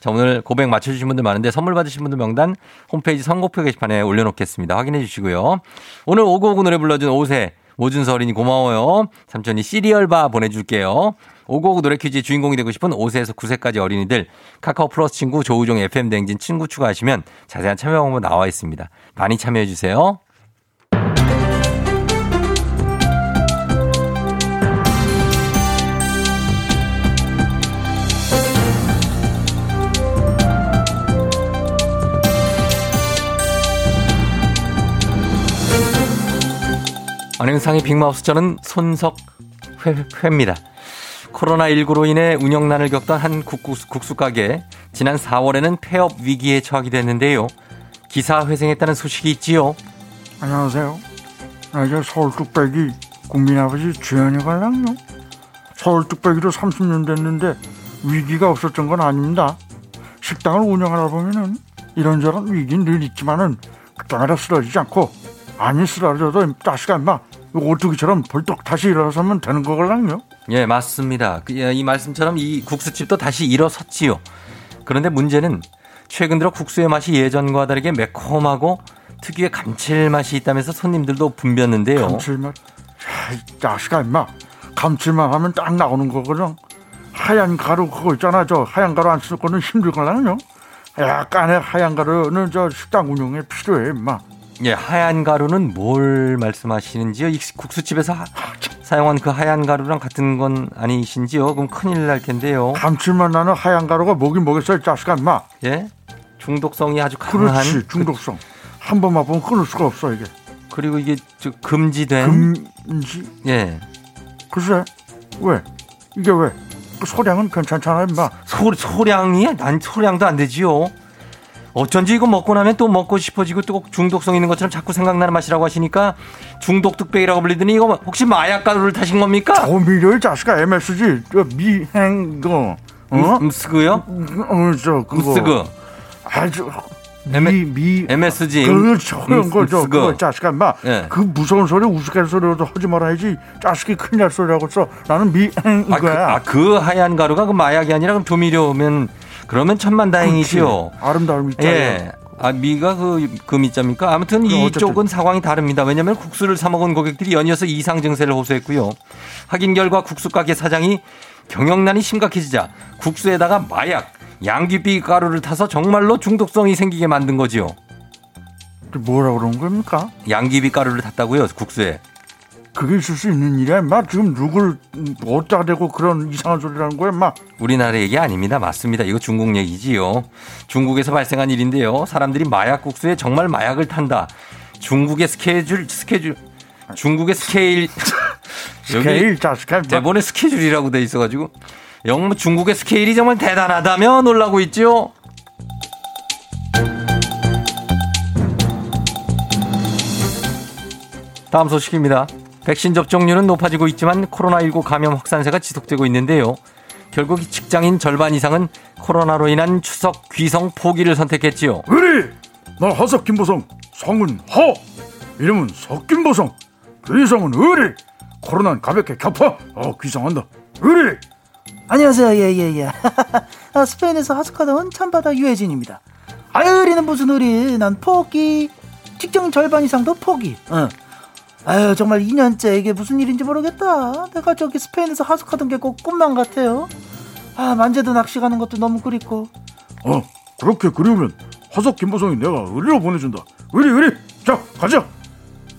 자, 오늘 고백 맞춰주신 분들 많은데 선물 받으신 분들 명단 홈페이지 선곡표 게시판에 올려놓겠습니다. 확인해 주시고요. 오늘 오구오구 노래 불러준 5세 모준서 어린이 고마워요. 삼촌이 시리얼바 보내줄게요. 오구오구 노래 퀴즈의 주인공이 되고 싶은 5세에서 9세까지 어린이들 카카오 플러스 친구 조우종 FM 댕진 친구 추가하시면 자세한 참여 방법 나와 있습니다. 많이 참여해 주세요. 안녕상의 빅마우스, 저는 손석회입니다. 코로나19로 인해 운영난을 겪던 한 국수가게, 지난 4월에는 폐업 위기에 처하게 됐는데요. 기사회생했다는 소식이 있지요. 안녕하세요. 저 서울뚝배기 국민아버지 주현이가 나요. 서울뚝배기도 30년 됐는데 위기가 없었던 건 아닙니다. 식당을 운영하다 보면은 이런저런 위기는 늘 있지만은 그때마다 쓰러지지 않고, 아니 쓰러져도 다시가 인마 오뚜기처럼 벌떡 다시 일어서면 되는 거걸랑요. 예, 맞습니다. 이 말씀처럼 이 국수집도 다시 일어섰지요. 그런데 문제는 최근 들어 국수의 맛이 예전과 다르게 매콤하고 특유의 감칠맛이 있다면서 손님들도 붐볐는데요. 감칠맛? 다시가 인마 감칠맛 하면 딱 나오는 거거든. 하얀 가루 그거 있잖아. 저 하얀 가루 안 쓸 거는 힘들거랑요. 약간의 하얀 가루는 저 식당 운영에 필요해 인마. 예, 하얀 가루는 뭘 말씀하시는지요? 국수집에서 사용한 그 하얀 가루랑 같은 건 아니신지요? 그럼 큰일 날 텐데요. 감칠맛 나는 하얀 가루가 뭐긴 뭐겠어요, 자식아 인마. 예, 중독성이 아주 강한. 그렇지, 중독성. 한 번만 보면 끊을 수가 없어 이게. 그리고 이게 금지된. 금지. 예. 글쎄, 왜? 이게 왜? 그 소량은 괜찮잖아 인마. 소량이? 난 소량도 안 되지요. 어쩐지 이거 먹고 나면 또 먹고 싶어지고 또 중독성 있는 것처럼 자꾸 생각나는 맛이라고 하시니까 중독 뚝배기라고 불리더니 이거 혹시 마약가루를 타신 겁니까? 조미료의 자식아, MSG 미행거 음스그요? 그거 아주 MSG 그거 자식아 인마. 예. 그 무서운 소리 우스갯소리로도 하지 말아야지. 자식이 큰일 날 소리라고 써. 나는 미행거야. 그 하얀 가루가 그 마약이 아니라 그럼 조미료면 그러면 천만다행이지요. 아름다운 밑자요. 예. 아, 미가 그 밑자입니까? 아무튼 이쪽은 상황이 다릅니다. 왜냐하면 국수를 사 먹은 고객들이 연이어서 이상 증세를 호소했고요. 확인 결과 국수가게 사장이 경영난이 심각해지자 국수에다가 마약, 양귀비 가루를 타서 정말로 중독성이 생기게 만든 거지요. 뭐라고 그런 겁니까? 양귀비 가루를 탔다고요, 국수에. 그게 있을 수 있는 일이야 인마. 지금 누굴 어디다 대고 그런 이상한 소리라는 거야 인마. 우리나라 얘기 아닙니다. 맞습니다. 이거 중국 얘기지요. 중국에서 발생한 일인데요. 사람들이 마약 국수에 정말 마약을 탄다. 중국의 스케일 스케일 자식아 대본에 스케줄이라고 돼 있어가지고 영문 중국의 스케일이 정말 대단하다며 놀라고 있지요. 다음 소식입니다. 백신 접종률은 높아지고 있지만 코로나19 감염 확산세가 지속되고 있는데요. 결국 직장인 절반 이상은 코로나로 인한 추석 귀성 포기를 선택했지요. 의리! 나 하석김보성, 성은 허! 이름은 석김보성, 귀성은 의리! 코로나는 가볍게 겹파! 귀성한다, 의리! 안녕하세요, 예. 스페인에서 하숙하다 온 참바다 유혜진입니다. 아유, 의리는 무슨 의리, 난 포기! 직장 절반 이상도 포기. 아유 정말 2년째 이게 무슨 일인지 모르겠다. 내가 저기 스페인에서 하숙하던 게 꼭 꿈만 같아요. 아 만재도 낚시 가는 것도 너무 그립고. 그렇게 그리우면 화석 김보성이 내가 의리로 보내준다. 의리 자 가자.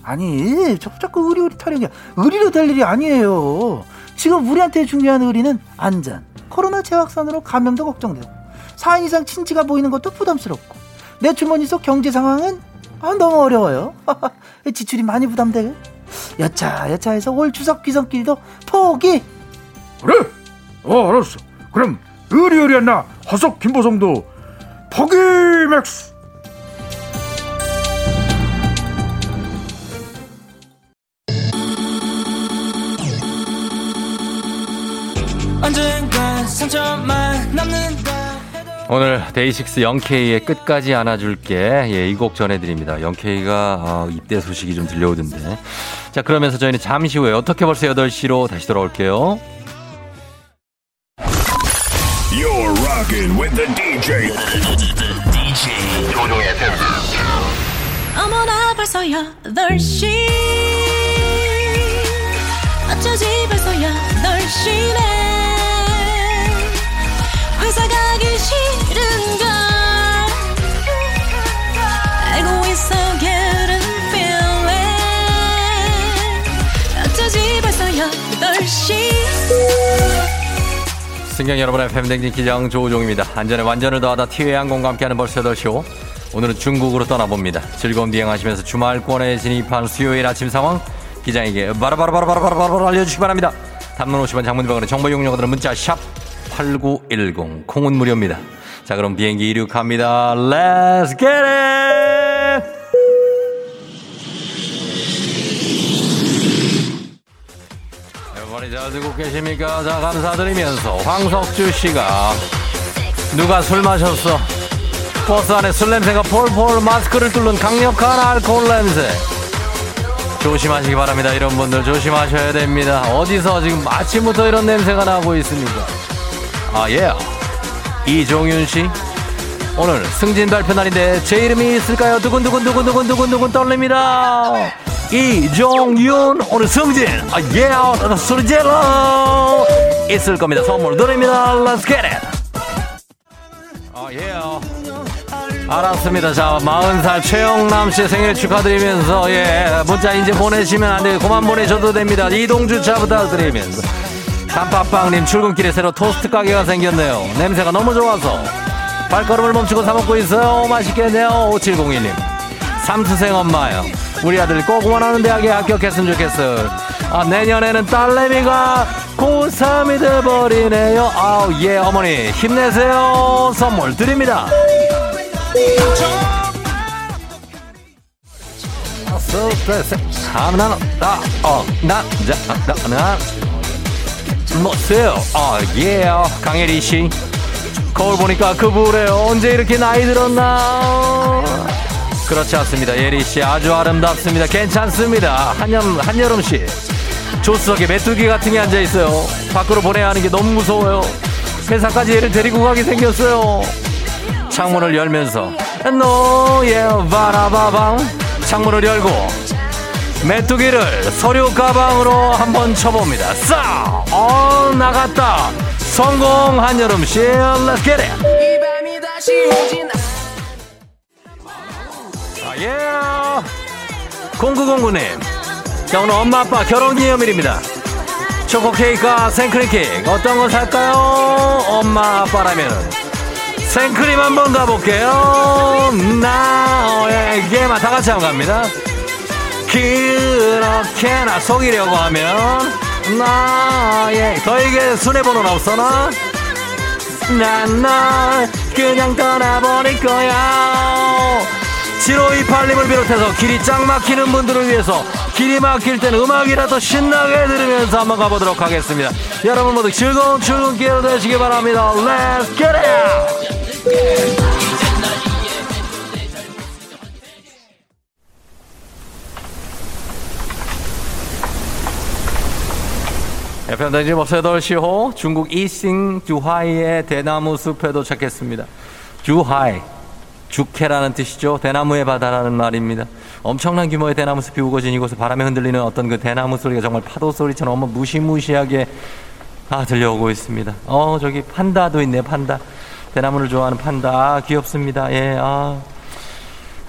아니 자꾸 의리 타령이야. 의리로 될 일이 아니에요. 지금 우리한테 중요한 의리는 안전. 코로나 재확산으로 감염도 걱정되고 4인 이상 친지가 보이는 것도 부담스럽고 내 주머니 속 경제 상황은 너무 어려워요. 지출이 많이 부담되고 여차여차해서 올 추석 귀성길도 포기. 그래? 알았어. 그럼 의리한 나 화석 김보성도 포기 맥스. 오늘 데이식스 영케이의 끝까지 안아줄게, 예, 이 곡 전해드립니다. 영케이가 입대 소식이 좀 들려오던데. 자, 그러면서 저희는 잠시 후에 어떻게 벌써 8시로 다시 돌아올게요. You're rocking with the DJ. 어머나 벌써 8시 어쩌지 벌써 8시네 회사 가기 싫은걸 알고 있어 getting feeling 어쩌지 벌써 8시 승객 여러분의 팬댕진 기장 조우종입니다. 안전에 완전을 더하다 티웨이항공과 함께하는 벌써 8시오 오늘은 중국으로 떠나봅니다. 즐거운 비행하시면서 주말권에 진입한 수요일 아침 상황 기장에게 바로바로 알려주시기 바랍니다. 단문 50원 장문방으로 정보 용료들은 문자 샵 8910 콩은 무료입니다. 자 그럼 비행기 이륙합니다. Let's get it. 여러분이 잘 듣고 계십니까? 자 감사드리면서 황석주 씨가 누가 술 마셨어? 버스 안에 술 냄새가 폴폴 마스크를 뚫는 강력한 알코올 냄새. 조심하시기 바랍니다. 이런 분들 조심하셔야 됩니다. 어디서 지금 아침부터 이런 냄새가 나고 있습니까? 이종윤씨 오늘 승진 발표 날인데 제 이름이 있을까요? 두근두근 떨립니다. 이종윤 오늘 승진 소리 질러 있을 겁니다. 선물 드립니다. Let's get it. 알았습니다. 자 40살 최영남씨 생일 축하드리면서 문자 이제 보내시면 안되고 그만 보내셔도 됩니다. 이동주차 부탁드리면서 단팥빵님 출근길에 새로 토스트 가게가 생겼네요. 냄새가 너무 좋아서 발걸음을 멈추고 사먹고 있어요. 맛있겠네요. 5701님 삼수생 엄마예요. 우리 아들 꼭 원하는 대학에 합격했으면 좋겠어요. 내년에는 딸내미가 고3이 돼버리네요. 어머니 힘내세요. 선물 드립니다. 강혜리 씨 거울 보니까 그부래요. 언제 이렇게 나이 들었나? 그렇지 않습니다. 예리 씨 아주 아름답습니다. 괜찮습니다. 한여름 씨 조수석에 메뚜기 같은 게 앉아 있어요. 밖으로 보내야 하는 게 너무 무서워요. 회사까지 얘를 데리고 가게 생겼어요. 창문을 열면서 바라바밤 창문을 열고. 메뚜기를 서류 가방으로 한번 쳐봅니다. 싹! 나갔다. 성공 한여름씨. Let's get it. 공구공구님. 자, 오늘 엄마 아빠 결혼기념일입니다. 초코 케이크와 생크림 케이크 어떤 거 살까요? 엄마 아빠라면 생크림 한번 가볼게요. 나에게만 다 같이 한번 갑니다. 그렇게나 속이려고 하면 나의 너에게 순회번호는 없어나 난 널 그냥 떠나버릴 거야. 7528님을 비롯해서 길이 짱 막히는 분들을 위해서 길이 막힐 땐 음악이라도 신나게 들으면서 한번 가보도록 하겠습니다. 여러분 모두 즐거운 출근길 되시기 바랍니다. Let's get it. 편단지 벌써 8시호 중국 이싱 주하이의 대나무 숲에 도착했습니다. 주하이 죽해라는 뜻이죠. 대나무의 바다라는 말입니다. 엄청난 규모의 대나무 숲이 우거진 이곳에 바람에 흔들리는 어떤 그 대나무 소리가 정말 파도 소리처럼 무시무시하게 들려오고 있습니다. 저기 판다도 있네. 판다. 대나무를 좋아하는 판다. 귀엽습니다. 예.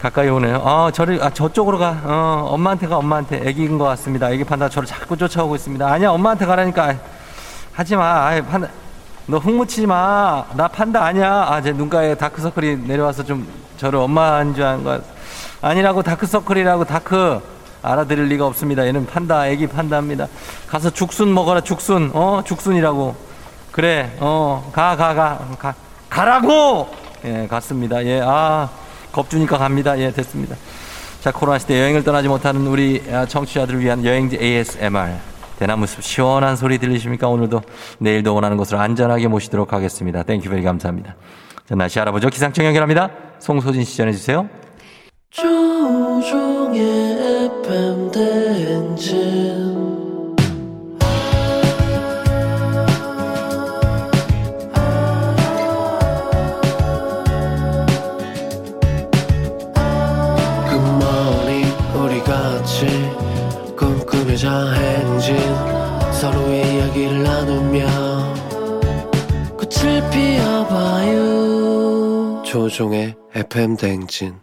가까이 오네요. 저쪽으로 가. 엄마한테 가. 엄마한테. 애기인 것 같습니다. 애기 판다 저를 자꾸 쫓아오고 있습니다. 아니야, 엄마한테 가라니까. 하지마. 판다. 너 흙 묻히지 마. 나 판다 아니야. 제 눈가에 다크서클이 내려와서 좀 저를 엄마인 줄 아는 것. 아니라고. 다크서클이라고. 다크. 알아들을 리가 없습니다. 얘는 판다. 애기 판다입니다. 가서 죽순 먹어라. 죽순. 죽순이라고. 그래. 가. 가라고. 예, 갔습니다. 예. 겁주니까 갑니다. 예, 됐습니다. 자, 코로나 시대 여행을 떠나지 못하는 우리 청취자들을 위한 여행지 ASMR. 대나무 숲 시원한 소리 들리십니까? 오늘도 내일도 원하는 곳으로 안전하게 모시도록 하겠습니다. 땡큐베리 감사합니다. 자, 날씨 알아보죠. 기상청 연결합니다. 송소진 씨 전해주세요. 행진 서로의 이야기를 나누며 꽃을 피워봐요. 조종의 FM 대행진.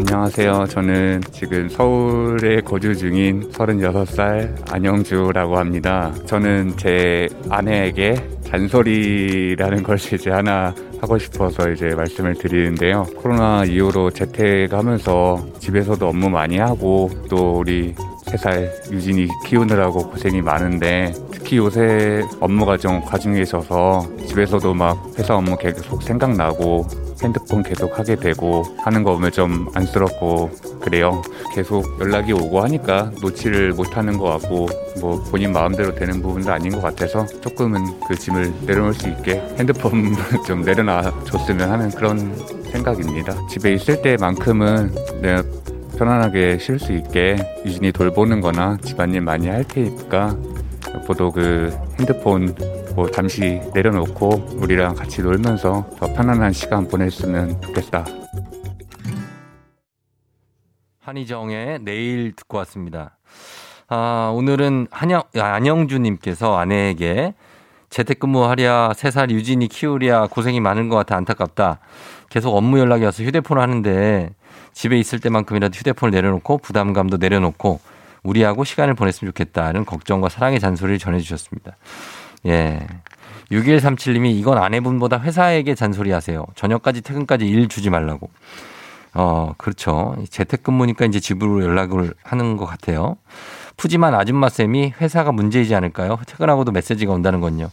안녕하세요. 저는 지금 서울에 거주 중인 36살 안영주라고 합니다. 저는 제 아내에게 잔소리라는 걸 이제 하나 하고 싶어서 이제 말씀을 드리는데요. 코로나 이후로 재택하면서 집에서도 업무 많이 하고 또 우리 3살 유진이 키우느라고 고생이 많은데 특히 요새 업무가 좀 과중에 있어서 집에서도 막 회사 업무 계속 생각나고 핸드폰 계속 하게 되고 하는 거 보면 좀 안쓰럽고 그래요. 계속 연락이 오고 하니까 놓지를 못하는 것 같고 뭐 본인 마음대로 되는 부분도 아닌 것 같아서 조금은 그 짐을 내려놓을 수 있게 핸드폰 좀 내려놔줬으면 하는 그런 생각입니다. 집에 있을 때만큼은 내가 편안하게 쉴 수 있게 유진이 돌보는 거나 집안일 많이 할 테니까 여보도 그 핸드폰 잠시 내려놓고 우리랑 같이 놀면서 더 편안한 시간 보냈으면 좋겠다. 한희정의 내일 듣고 왔습니다. 오늘은 안영주님께서 아내에게 재택근무하랴 3살 유진이 키우랴 고생이 많은 것 같아 안타깝다. 계속 업무 연락이 와서 휴대폰을 하는데 집에 있을 때만큼이라도 휴대폰을 내려놓고 부담감도 내려놓고 우리하고 시간을 보냈으면 좋겠다는 걱정과 사랑의 잔소리를 전해주셨습니다. 예. 6137님이 이건 아내분보다 회사에게 잔소리 하세요. 저녁까지 퇴근까지 일 주지 말라고. 그렇죠. 재택근무니까 이제 집으로 연락을 하는 것 같아요. 푸짐한 아줌마쌤이 회사가 문제이지 않을까요? 퇴근하고도 메시지가 온다는 건요.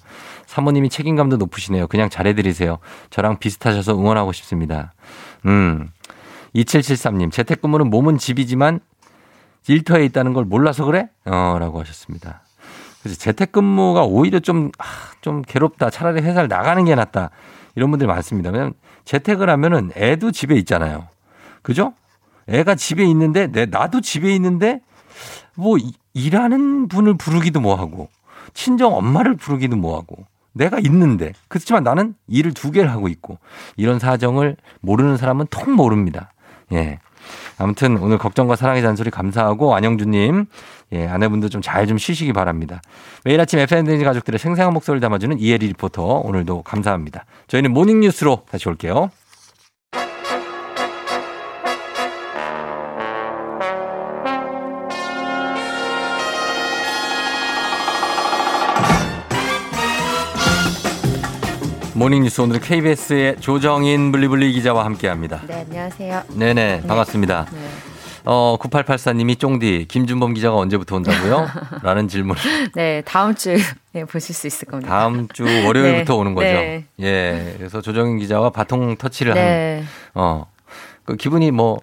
사모님이 책임감도 높으시네요. 그냥 잘해드리세요. 저랑 비슷하셔서 응원하고 싶습니다. 2773님, 재택근무는 몸은 집이지만 일터에 있다는 걸 몰라서 그래? 라고 하셨습니다. 재택근무가 오히려 좀 괴롭다. 차라리 회사를 나가는 게 낫다. 이런 분들이 많습니다. 왜냐하면 재택을 하면은 애도 집에 있잖아요. 그죠? 애가 집에 있는데 나도 집에 있는데 뭐 일하는 분을 부르기도 뭐하고 친정 엄마를 부르기도 뭐하고 내가 있는데 그렇지만 나는 일을 2개를 하고 있고 이런 사정을 모르는 사람은 통 모릅니다. 예. 아무튼 오늘 걱정과 사랑의 잔소리 감사하고 안영주님, 예, 아내분도 좀 잘 좀 쉬시기 바랍니다. 매일 아침 FM댕진 가족들의 생생한 목소리를 담아주는 이혜리 리포터 오늘도 감사합니다. 저희는 모닝뉴스로 다시 올게요. 모닝뉴스 오늘은 KBS의 조정인 블리블리 기자와 함께합니다. 네, 안녕하세요. 네네, 반갑습니다. 네. 9884님이 쫑디 김준범 기자가 언제부터 온다고요? 라는 질문. 네, 다음 주에 보실 수 있을 겁니다. 다음 주 월요일부터 네, 오는 거죠. 네. 예, 그래서 조정인 기자와 바통 터치를 네. 하는. 그 기분이 뭐.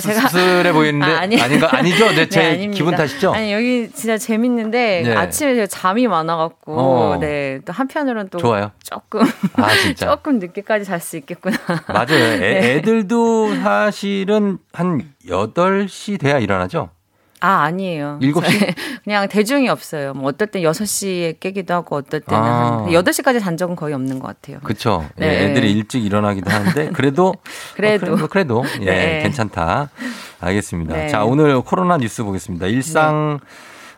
씁쓸해 보이는데 아닌가? 아니죠? 네, 제 네, 기분 탓이죠? 아니, 여기 진짜 재밌는데 네. 아침에 제가 잠이 많아갖고 네, 또 한편으로는 또 좋아요. 조금 진짜? 조금 늦게까지 잘 수 있겠구나. 맞아요. 네. 애들도 사실은 한 8시 돼야 일어나죠? 아, 아니에요. 7시? 그냥 대중이 없어요. 뭐 어떨 땐 6시에 깨기도 하고 어떨 때는 아. 8시까지 잔 적은 거의 없는 것 같아요. 그렇죠. 네. 예, 애들이 일찍 일어나기도 하는데 그래도 예, 네. 괜찮다. 알겠습니다. 네. 자, 오늘 코로나 뉴스 보겠습니다. 일상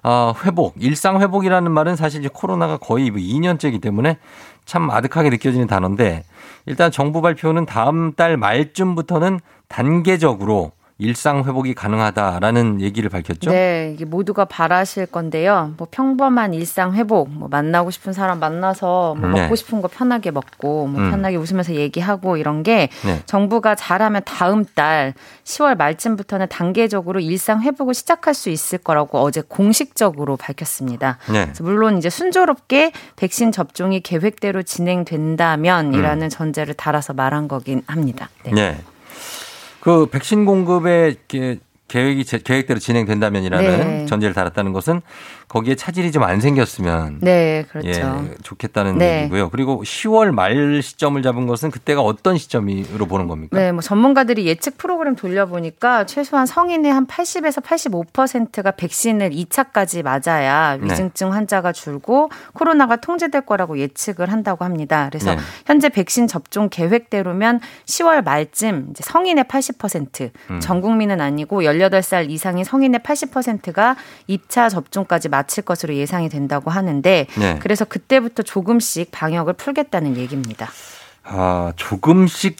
네. 회복. 일상 회복이라는 말은 사실 이제 코로나가 거의 2년째이기 때문에 참 아득하게 느껴지는 단어인데 일단 정부 발표는 다음 달 말쯤부터는 단계적으로 일상 회복이 가능하다라는 얘기를 밝혔죠. 네, 이게 모두가 바라실 건데요. 뭐 평범한 일상 회복, 뭐 만나고 싶은 사람 만나서 뭐 네. 먹고 싶은 거 편하게 먹고, 뭐 편하게 웃으면서 얘기하고 이런 게 네. 정부가 잘하면 다음 달 10월 말쯤부터는 단계적으로 일상 회복을 시작할 수 있을 거라고 어제 공식적으로 밝혔습니다. 네. 그래서 물론 이제 순조롭게 백신 접종이 계획대로 진행된다면이라는 전제를 달아서 말한 거긴 합니다. 네. 네. 그 백신 공급의 계획대로 진행된다면이라는 네. 전제를 달았다는 것은 거기에 차질이 좀 안 생겼으면 네, 그렇죠. 예, 좋겠다는 네. 얘기고요. 그리고 10월 말 시점을 잡은 것은 그때가 어떤 시점으로 보는 겁니까? 네, 뭐 전문가들이 예측 프로그램 돌려보니까 최소한 성인의 한 80에서 85%가 백신을 2차까지 맞아야 위중증 네. 환자가 줄고 코로나가 통제될 거라고 예측을 한다고 합니다. 그래서 네. 현재 백신 접종 계획대로면 10월 말쯤 이제 성인의 80%, 전 국민은 아니고 18살 이상인 성인의 80%가 2차 접종까지 마칠 것으로 예상이 된다고 하는데 네. 그래서 그때부터 조금씩 방역을 풀겠다는 얘기입니다. 아, 조금씩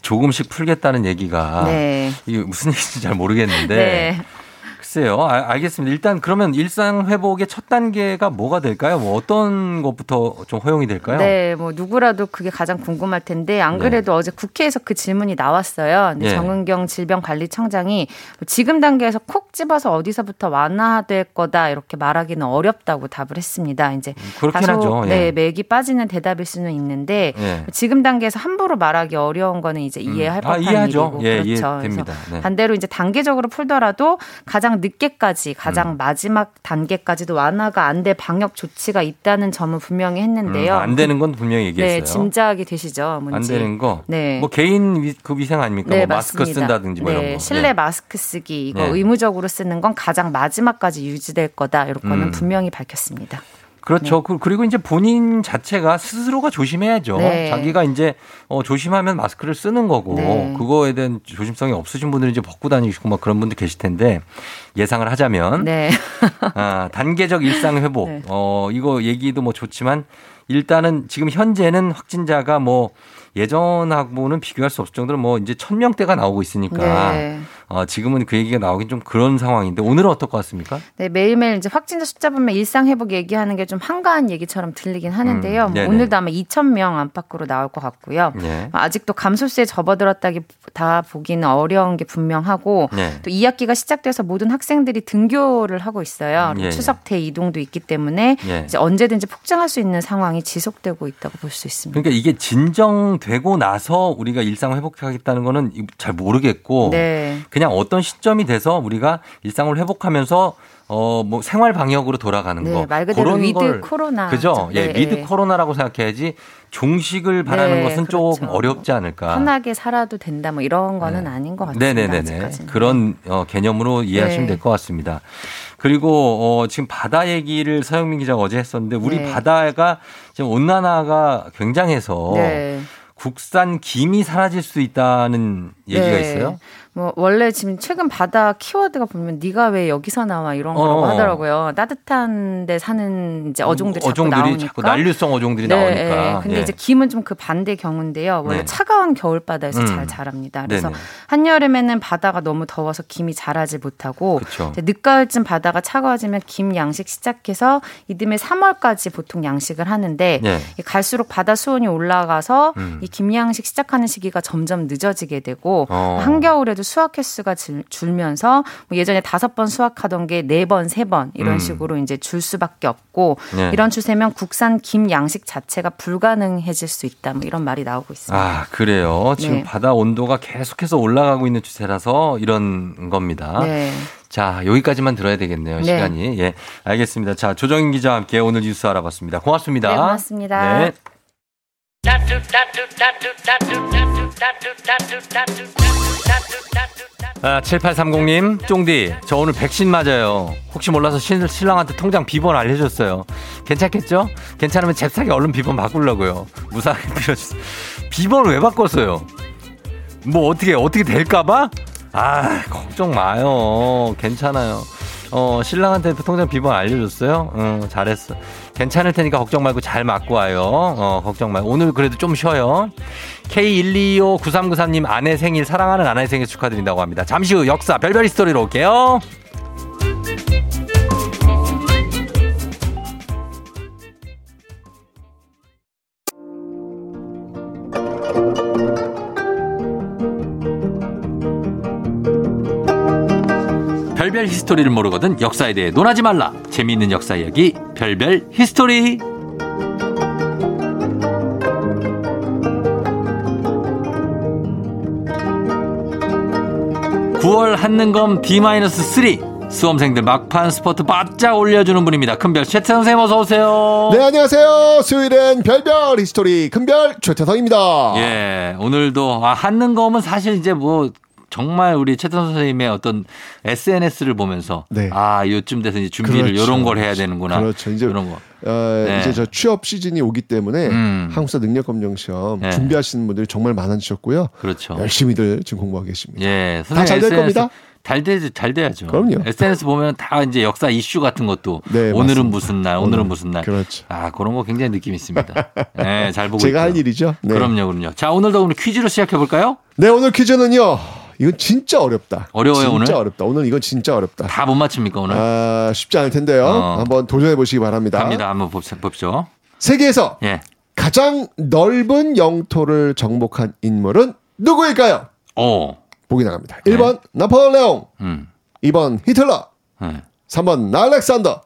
풀겠다는 얘기가 네. 이게 무슨 얘기인지 잘 모르겠는데 네. 글쎄요. 알겠습니다. 일단 그러면 일상 회복의 첫 단계가 뭐가 될까요? 뭐 어떤 것부터 좀 허용이 될까요? 네, 뭐 누구라도 그게 가장 궁금할 텐데 안 그래도 네. 어제 국회에서 그 질문이 나왔어요. 근데 네. 정은경 질병관리청장이 지금 단계에서 콕 집어서 어디서부터 완화될 거다 이렇게 말하기는 어렵다고 답을 했습니다. 이제 그렇긴 다소 하죠. 예. 네, 맥이 빠지는 대답일 수는 있는데 예. 지금 단계에서 함부로 말하기 어려운 거는 이제 이해할 법한 이해하죠. 일이고 예, 그렇죠. 이해됩니다. 네. 반대로 이제 단계적으로 풀더라도 가장 늦게까지 가장 마지막 단계까지도 완화가 안 될 방역 조치가 있다는 점은 분명히 했는데요. 안 되는 건 분명히 얘기했어요. 네, 짐작이 되시죠. 뭔지. 안 되는 거. 네. 뭐 개인 그 위생 아닙니까? 네, 뭐 마스크 쓴다든지 뭐 네, 이런 거. 실내 네. 마스크 쓰기 이거 네. 의무적으로 쓰는 건 가장 마지막까지 유지될 거다. 이런 거는 분명히 밝혔습니다. 그렇죠. 네. 그리고 이제 본인 자체가 스스로가 조심해야죠. 네. 자기가 이제 조심하면 마스크를 쓰는 거고 네. 그거에 대한 조심성이 없으신 분들은 이제 벗고 다니시고 막 그런 분들 계실 텐데 예상을 하자면 네. 아, 단계적 일상 회복. 네. 이거 얘기도 뭐 좋지만 일단은 지금 현재는 확진자가 뭐 예전하고는 비교할 수 없을 정도로 뭐 이제 1,000명대가 나오고 있으니까 네. 지금은 그 얘기가 나오긴 좀 그런 상황인데 오늘은 어떨 것 같습니까? 네, 매일매일 이제 확진자 숫자 보면 일상 회복 얘기하는 게 좀 한가한 얘기처럼 들리긴 하는데요. 오늘도 아마 2,000명 안팎으로 나올 것 같고요. 네. 아직도 감소세에 접어들었다기 다 보기는 어려운 게 분명하고 네. 또 2학기가 시작돼서 모든 학생들이 등교를 하고 있어요. 네. 추석 대이동도 있기 때문에 네. 이제 언제든지 폭증할 수 있는 상황이 지속되고 있다고 볼 수 있습니다. 그러니까 이게 진정되고 나서 우리가 일상 회복하겠다는 거는 잘 모르겠고 네. 그냥 어떤 시점이 돼서 우리가 일상을 회복하면서 뭐 생활 방역으로 돌아가는 네, 거 말 그대로 위드 코로나 그죠? 네, 예, 위드 코로나라고 생각해야지 종식을 바라는 네, 것은 그렇죠. 조금 어렵지 않을까. 편하게 살아도 된다 뭐 이런 거는 네. 아닌 것 같습니다. 네네네. 그런 개념으로 이해하시면 네. 될 것 같습니다. 그리고 지금 바다 얘기를 서영민 기자가 어제 했었는데 우리 네. 바다가 지금 온난화가 굉장해서 네. 국산 김이 사라질 수 있다는 얘기가 네. 있어요. 뭐 원래 지금 최근 바다 키워드가 보면 네가 왜 여기서 나와 이런 거라고 하더라고요. 따뜻한 데 사는 이제 어종들이 자꾸 나오니까. 자꾸 난류성 어종들이 네, 나오니까. 네. 근데 예. 이제 김은 좀 그 반대 경우인데요. 원래 네. 차가운 겨울바다에서 잘 자랍니다. 그래서 네네. 한여름에는 바다가 너무 더워서 김이 자라지 못하고 늦가을쯤 바다가 차가워지면 김 양식 시작해서 이듬해 3월까지 보통 양식을 하는데 네. 갈수록 바다 수온이 올라가서 이 김 양식 시작하는 시기가 점점 늦어지게 되고 한겨울에도 수확 횟수가 줄면서 뭐 예전에 5번 수확하던 게 4번, 3번 이런 식으로 이제 줄 수밖에 없고 네. 이런 추세면 국산 김 양식 자체가 불가능해질 수 있다. 뭐 이런 말이 나오고 있습니다. 아, 그래요. 지금 네. 바다 온도가 계속해서 올라가고 있는 추세라서 이런 겁니다. 네. 자, 여기까지만 들어야 되겠네요. 네. 시간이. 예. 알겠습니다. 자, 조정인 기자와 함께 오늘 뉴스 알아봤습니다. 고맙습니다. 네, 고맙습니다. 네. 7830님, 쫑디, 저 오늘 백신 맞아요. 혹시 몰라서 신랑한테 통장 비번 알려줬어요. 괜찮겠죠? 괜찮으면 잽싸게 얼른 비번 바꾸려고요. 무사하게 빌어주세요. 비번 왜 바꿨어요? 뭐 어떻게 될까봐? 아, 걱정 마요. 괜찮아요. 신랑한테 통장 비번 알려줬어요? 잘했어. 괜찮을 테니까 걱정 말고 잘 맞고 와요. 걱정 말고. 오늘 그래도 좀 쉬어요. K1259393님 아내 생일, 사랑하는 아내 생일 축하드린다고 합니다. 잠시 후 역사 별별 스토리로 올게요. 별별 히스토리를 모르거든 역사에 대해 논하지 말라. 재미있는 역사 이야기 별별 히스토리. 한능검 D-3 수험생들 막판 스포트 바짝 올려주는 분입니다. 큰별 최태성 선생님 어서 오세요. 네, 안녕하세요. 수요일엔 별별 히스토리 큰별 최태성입니다. 예, 오늘도 한능검은 사실 이제 뭐 정말 우리 최태성 선생님의 어떤 SNS를 보면서 네. 아, 요쯤 돼서 이제 준비를 그렇죠. 이런 걸 해야 되는구나. 그렇죠. 이제 이런 거. 네. 이제 저 취업 시즌이 오기 때문에 한국사 능력검정 시험 네. 준비하시는 분들이 정말 많아지셨고요. 그렇죠. 열심히들 지금 공부하고 계십니다. 예, 다 잘 될 겁니다. 잘 돼야죠. 그럼요. SNS 보면 다 이제 역사 이슈 같은 것도 네, 오늘은 맞습니다. 무슨 날, 오늘은 무슨 날. 그렇죠. 아, 그런 거 굉장히 느낌이 있습니다. 네, 잘 보고 제가 있고요. 할 일이죠. 네. 그럼요. 자, 오늘도 오늘 퀴즈로 시작해 볼까요? 네, 오늘 퀴즈는요. 이건 진짜 어렵다. 어려워요 진짜 오늘? 진짜 어렵다. 오늘 이건 진짜 어렵다. 다 못 맞춥니까 오늘? 아, 쉽지 않을 텐데요. 한번 도전해 보시기 바랍니다. 갑니다. 한번 봅시다. 세계에서 예. 가장 넓은 영토를 정복한 인물은 누구일까요? 보기 나갑니다. 1번 나폴레옹 2번 히틀러 3번 알렉산더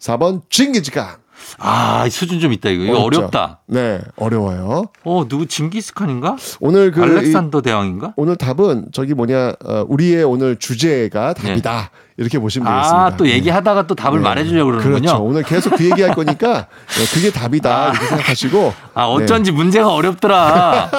4번 징기스칸. 아, 수준 좀 있다 이거. 어렵죠. 어렵다. 네, 어려워요. 누구 징기스칸인가? 오늘 그 알렉산더 대왕인가? 오늘 답은 저기 우리의 오늘 주제가 답이다. 네. 이렇게 보시면 되겠습니다. 아, 또 얘기하다가 또 답을 말해주려고 그러는군요. 그렇죠. 오늘 계속 그 얘기할 거니까 그게 답이다 이렇게 생각하시고. 아, 어쩐지 네. 문제가 어렵더라.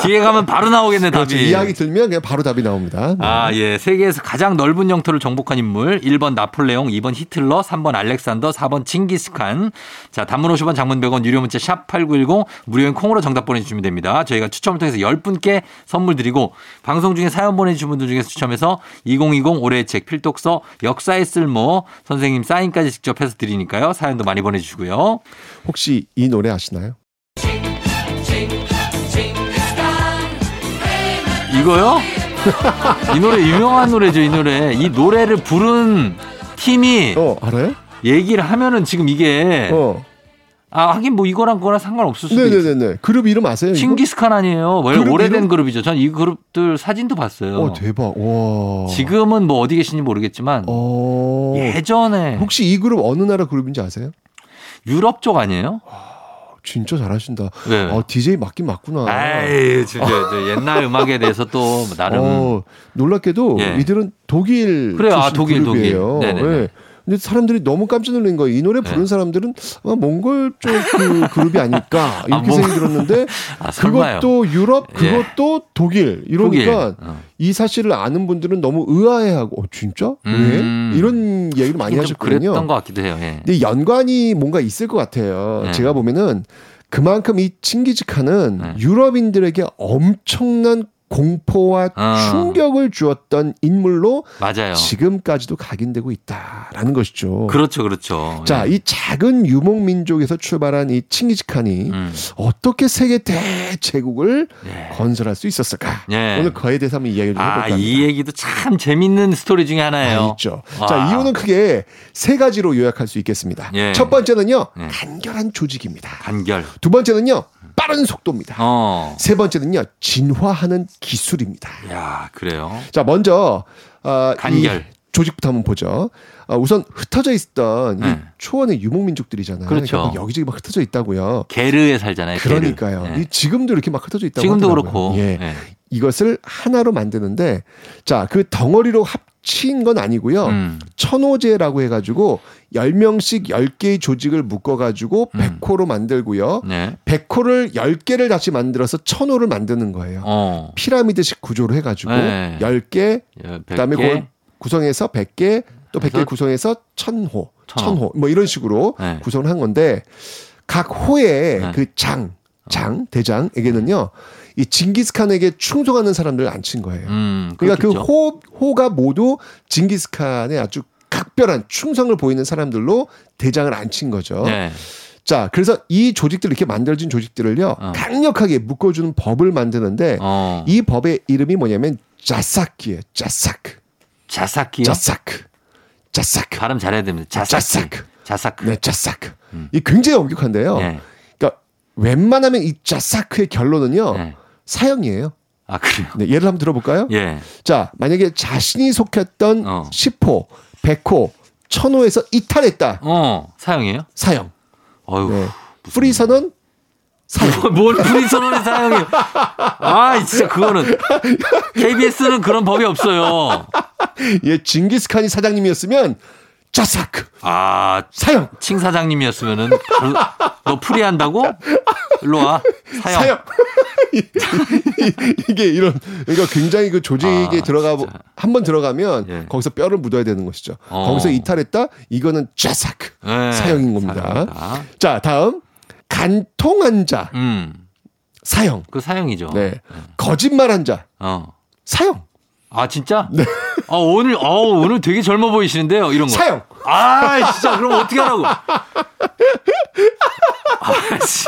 뒤에 가면 바로 나오겠네 답이. 그렇죠. 이야기 들면 그냥 바로 답이 나옵니다. 네. 아, 예. 세계에서 가장 넓은 영토를 정복한 인물 1번 나폴레옹, 2번 히틀러, 3번 알렉산더, 4번 징기스칸. 자, 단문 50원, 장문 100원, 유료 문자 샵 8910 무료인 콩으로 정답 보내주시면 됩니다. 저희가 추첨을 통해서 10분께 선물 드리고 방송 중에 사연 보내주신 분들 중에서 추첨해서 2020 올해의 책 필독서 역사의 쓸모 선생님 사인까지 직접 해서 드리니까요. 사연도 많이 보내주시고요. 혹시 이 노래 아시나요? 이거요? 이 노래 유명한 노래죠. 이 노래를 부른 팀이 알아요? 얘기를 하면은 지금 이게 아, 하긴 뭐 이거랑 그거랑 상관없을 수도 있어요. 네네네. 그룹 이름 아세요? 칭기스칸 아니에요. 그룹 오래된 이름? 그룹이죠. 전 이 그룹들 사진도 봤어요. 대박. 와. 지금은 뭐 어디 계신지 모르겠지만 예전에. 혹시 이 그룹 어느 나라 그룹인지 아세요? 유럽 쪽 아니에요? 진짜 잘하신다. 네. DJ 맞긴 맞구나. 아이, 진짜 옛날 음악에 대해서 또 나름. 놀랍게도 이들은 독일. 그래요. 아, 독일이에요. 네네. 근데 사람들이 너무 깜짝 놀란 거예요. 이 노래 부른 사람들은 몽골 쪽 그 그룹이 아닐까 이렇게 생각이 들었는데 그것도 유럽 그것도 독일 이러니까 이 사실을 아는 분들은 너무 의아해하고 진짜? 왜? 이런 얘기를 많이 하셨거든요. 그랬던 것 같기도 해요. 예. 근데 연관이 뭔가 있을 것 같아요. 예. 제가 보면은 그만큼 이 칭기즈칸은 유럽인들에게 엄청난 공포와 충격을 주었던 인물로 맞아요. 지금까지도 각인되고 있다라는 것이죠. 그렇죠. 자, 이 작은 유목민족에서 출발한 이 칭기즈칸이 어떻게 세계 대제국을 건설할 수 있었을까? 오늘 그에 대해서 한번 이야기를 해볼까 합니다. 이 얘기도 참 재밌는 스토리 중에 하나예요. 있죠. 자, 이유는 크게 세 가지로 요약할 수 있겠습니다. 첫 번째는요. 간결한 조직입니다. 두 번째는요. 빠른 속도입니다. 세 번째는요. 진화하는 기술입니다. 야, 그래요. 자, 먼저 간결 조직부터 한번 보죠. 우선 흩어져 있던 이 초원의 유목민족들이잖아요. 그렇죠. 여기저기 막 흩어져 있다고요. 게르에 살잖아요. 그러니까요. 게르. 지금도 이렇게 막 흩어져 있다고. 지금도 하더라고요. 그렇고. 이것을 하나로 만드는데 자, 그 덩어리로 합 치인 건 아니고요. 천호제라고 해가지고 10명씩 10개의 조직을 묶어가지고 100호로 만들고요. 네. 100호를 10개를 다시 만들어서 천호를 만드는 거예요. 피라미드식 구조로 해가지고 네. 10개, 100개. 그다음에 그걸 구성해서 100개, 또 100개 구성해서 천호 뭐 이런 식으로 네. 구성을 한 건데 각 호의 네. 그 대장에게는요. 이 징기스칸에게 충성하는 사람들을 안 친 거예요. 그러니까 그 호가 모두 징기스칸의 아주 각별한 충성을 보이는 사람들로 대장을 안 친 거죠. 네. 자, 그래서 이 조직들, 이렇게 만들어진 조직들을요. 강력하게 묶어주는 법을 만드는데 이 법의 이름이 뭐냐면 자사키예요. 자삭. 발음 잘해야 됩니다. 자삭. 네, 자삭. 이 굉장히 엄격한데요. 네. 그러니까 웬만하면 이 자삭의 결론은요. 네. 사형이에요. 아, 그래요? 네, 예를 한번 들어볼까요? 예. 자, 만약에 자신이 속했던 10호, 100호, 1000호에서 이탈했다. 사형이에요? 사형. 어휴. 네. 프리선언? 사형. 뭘 프리선언이 사형이에요? 아, 진짜 그거는. KBS는 그런 법이 없어요. 예, 징기스칸이 사장님이었으면 자삭. 아, 사형. 칭 사장님이었으면은 너 프리한다고? 일로 와. 사형. 이게 이런, 그러니까 굉장히 그 조직에 들어가고 한번 들어가면 예. 거기서 뼈를 묻어야 되는 것이죠. 거기서 이탈했다? 이거는 자삭. 네, 사형인 겁니다. 사형이다. 자, 다음 간통한 자. 사형. 그 사형이죠. 네. 거짓말한 자. 사형. 아, 진짜? 네. 오늘 되게 젊어 보이시는데요, 이런 거. 사형. 아, 진짜, 그럼 어떻게 하라고. 아, 씨.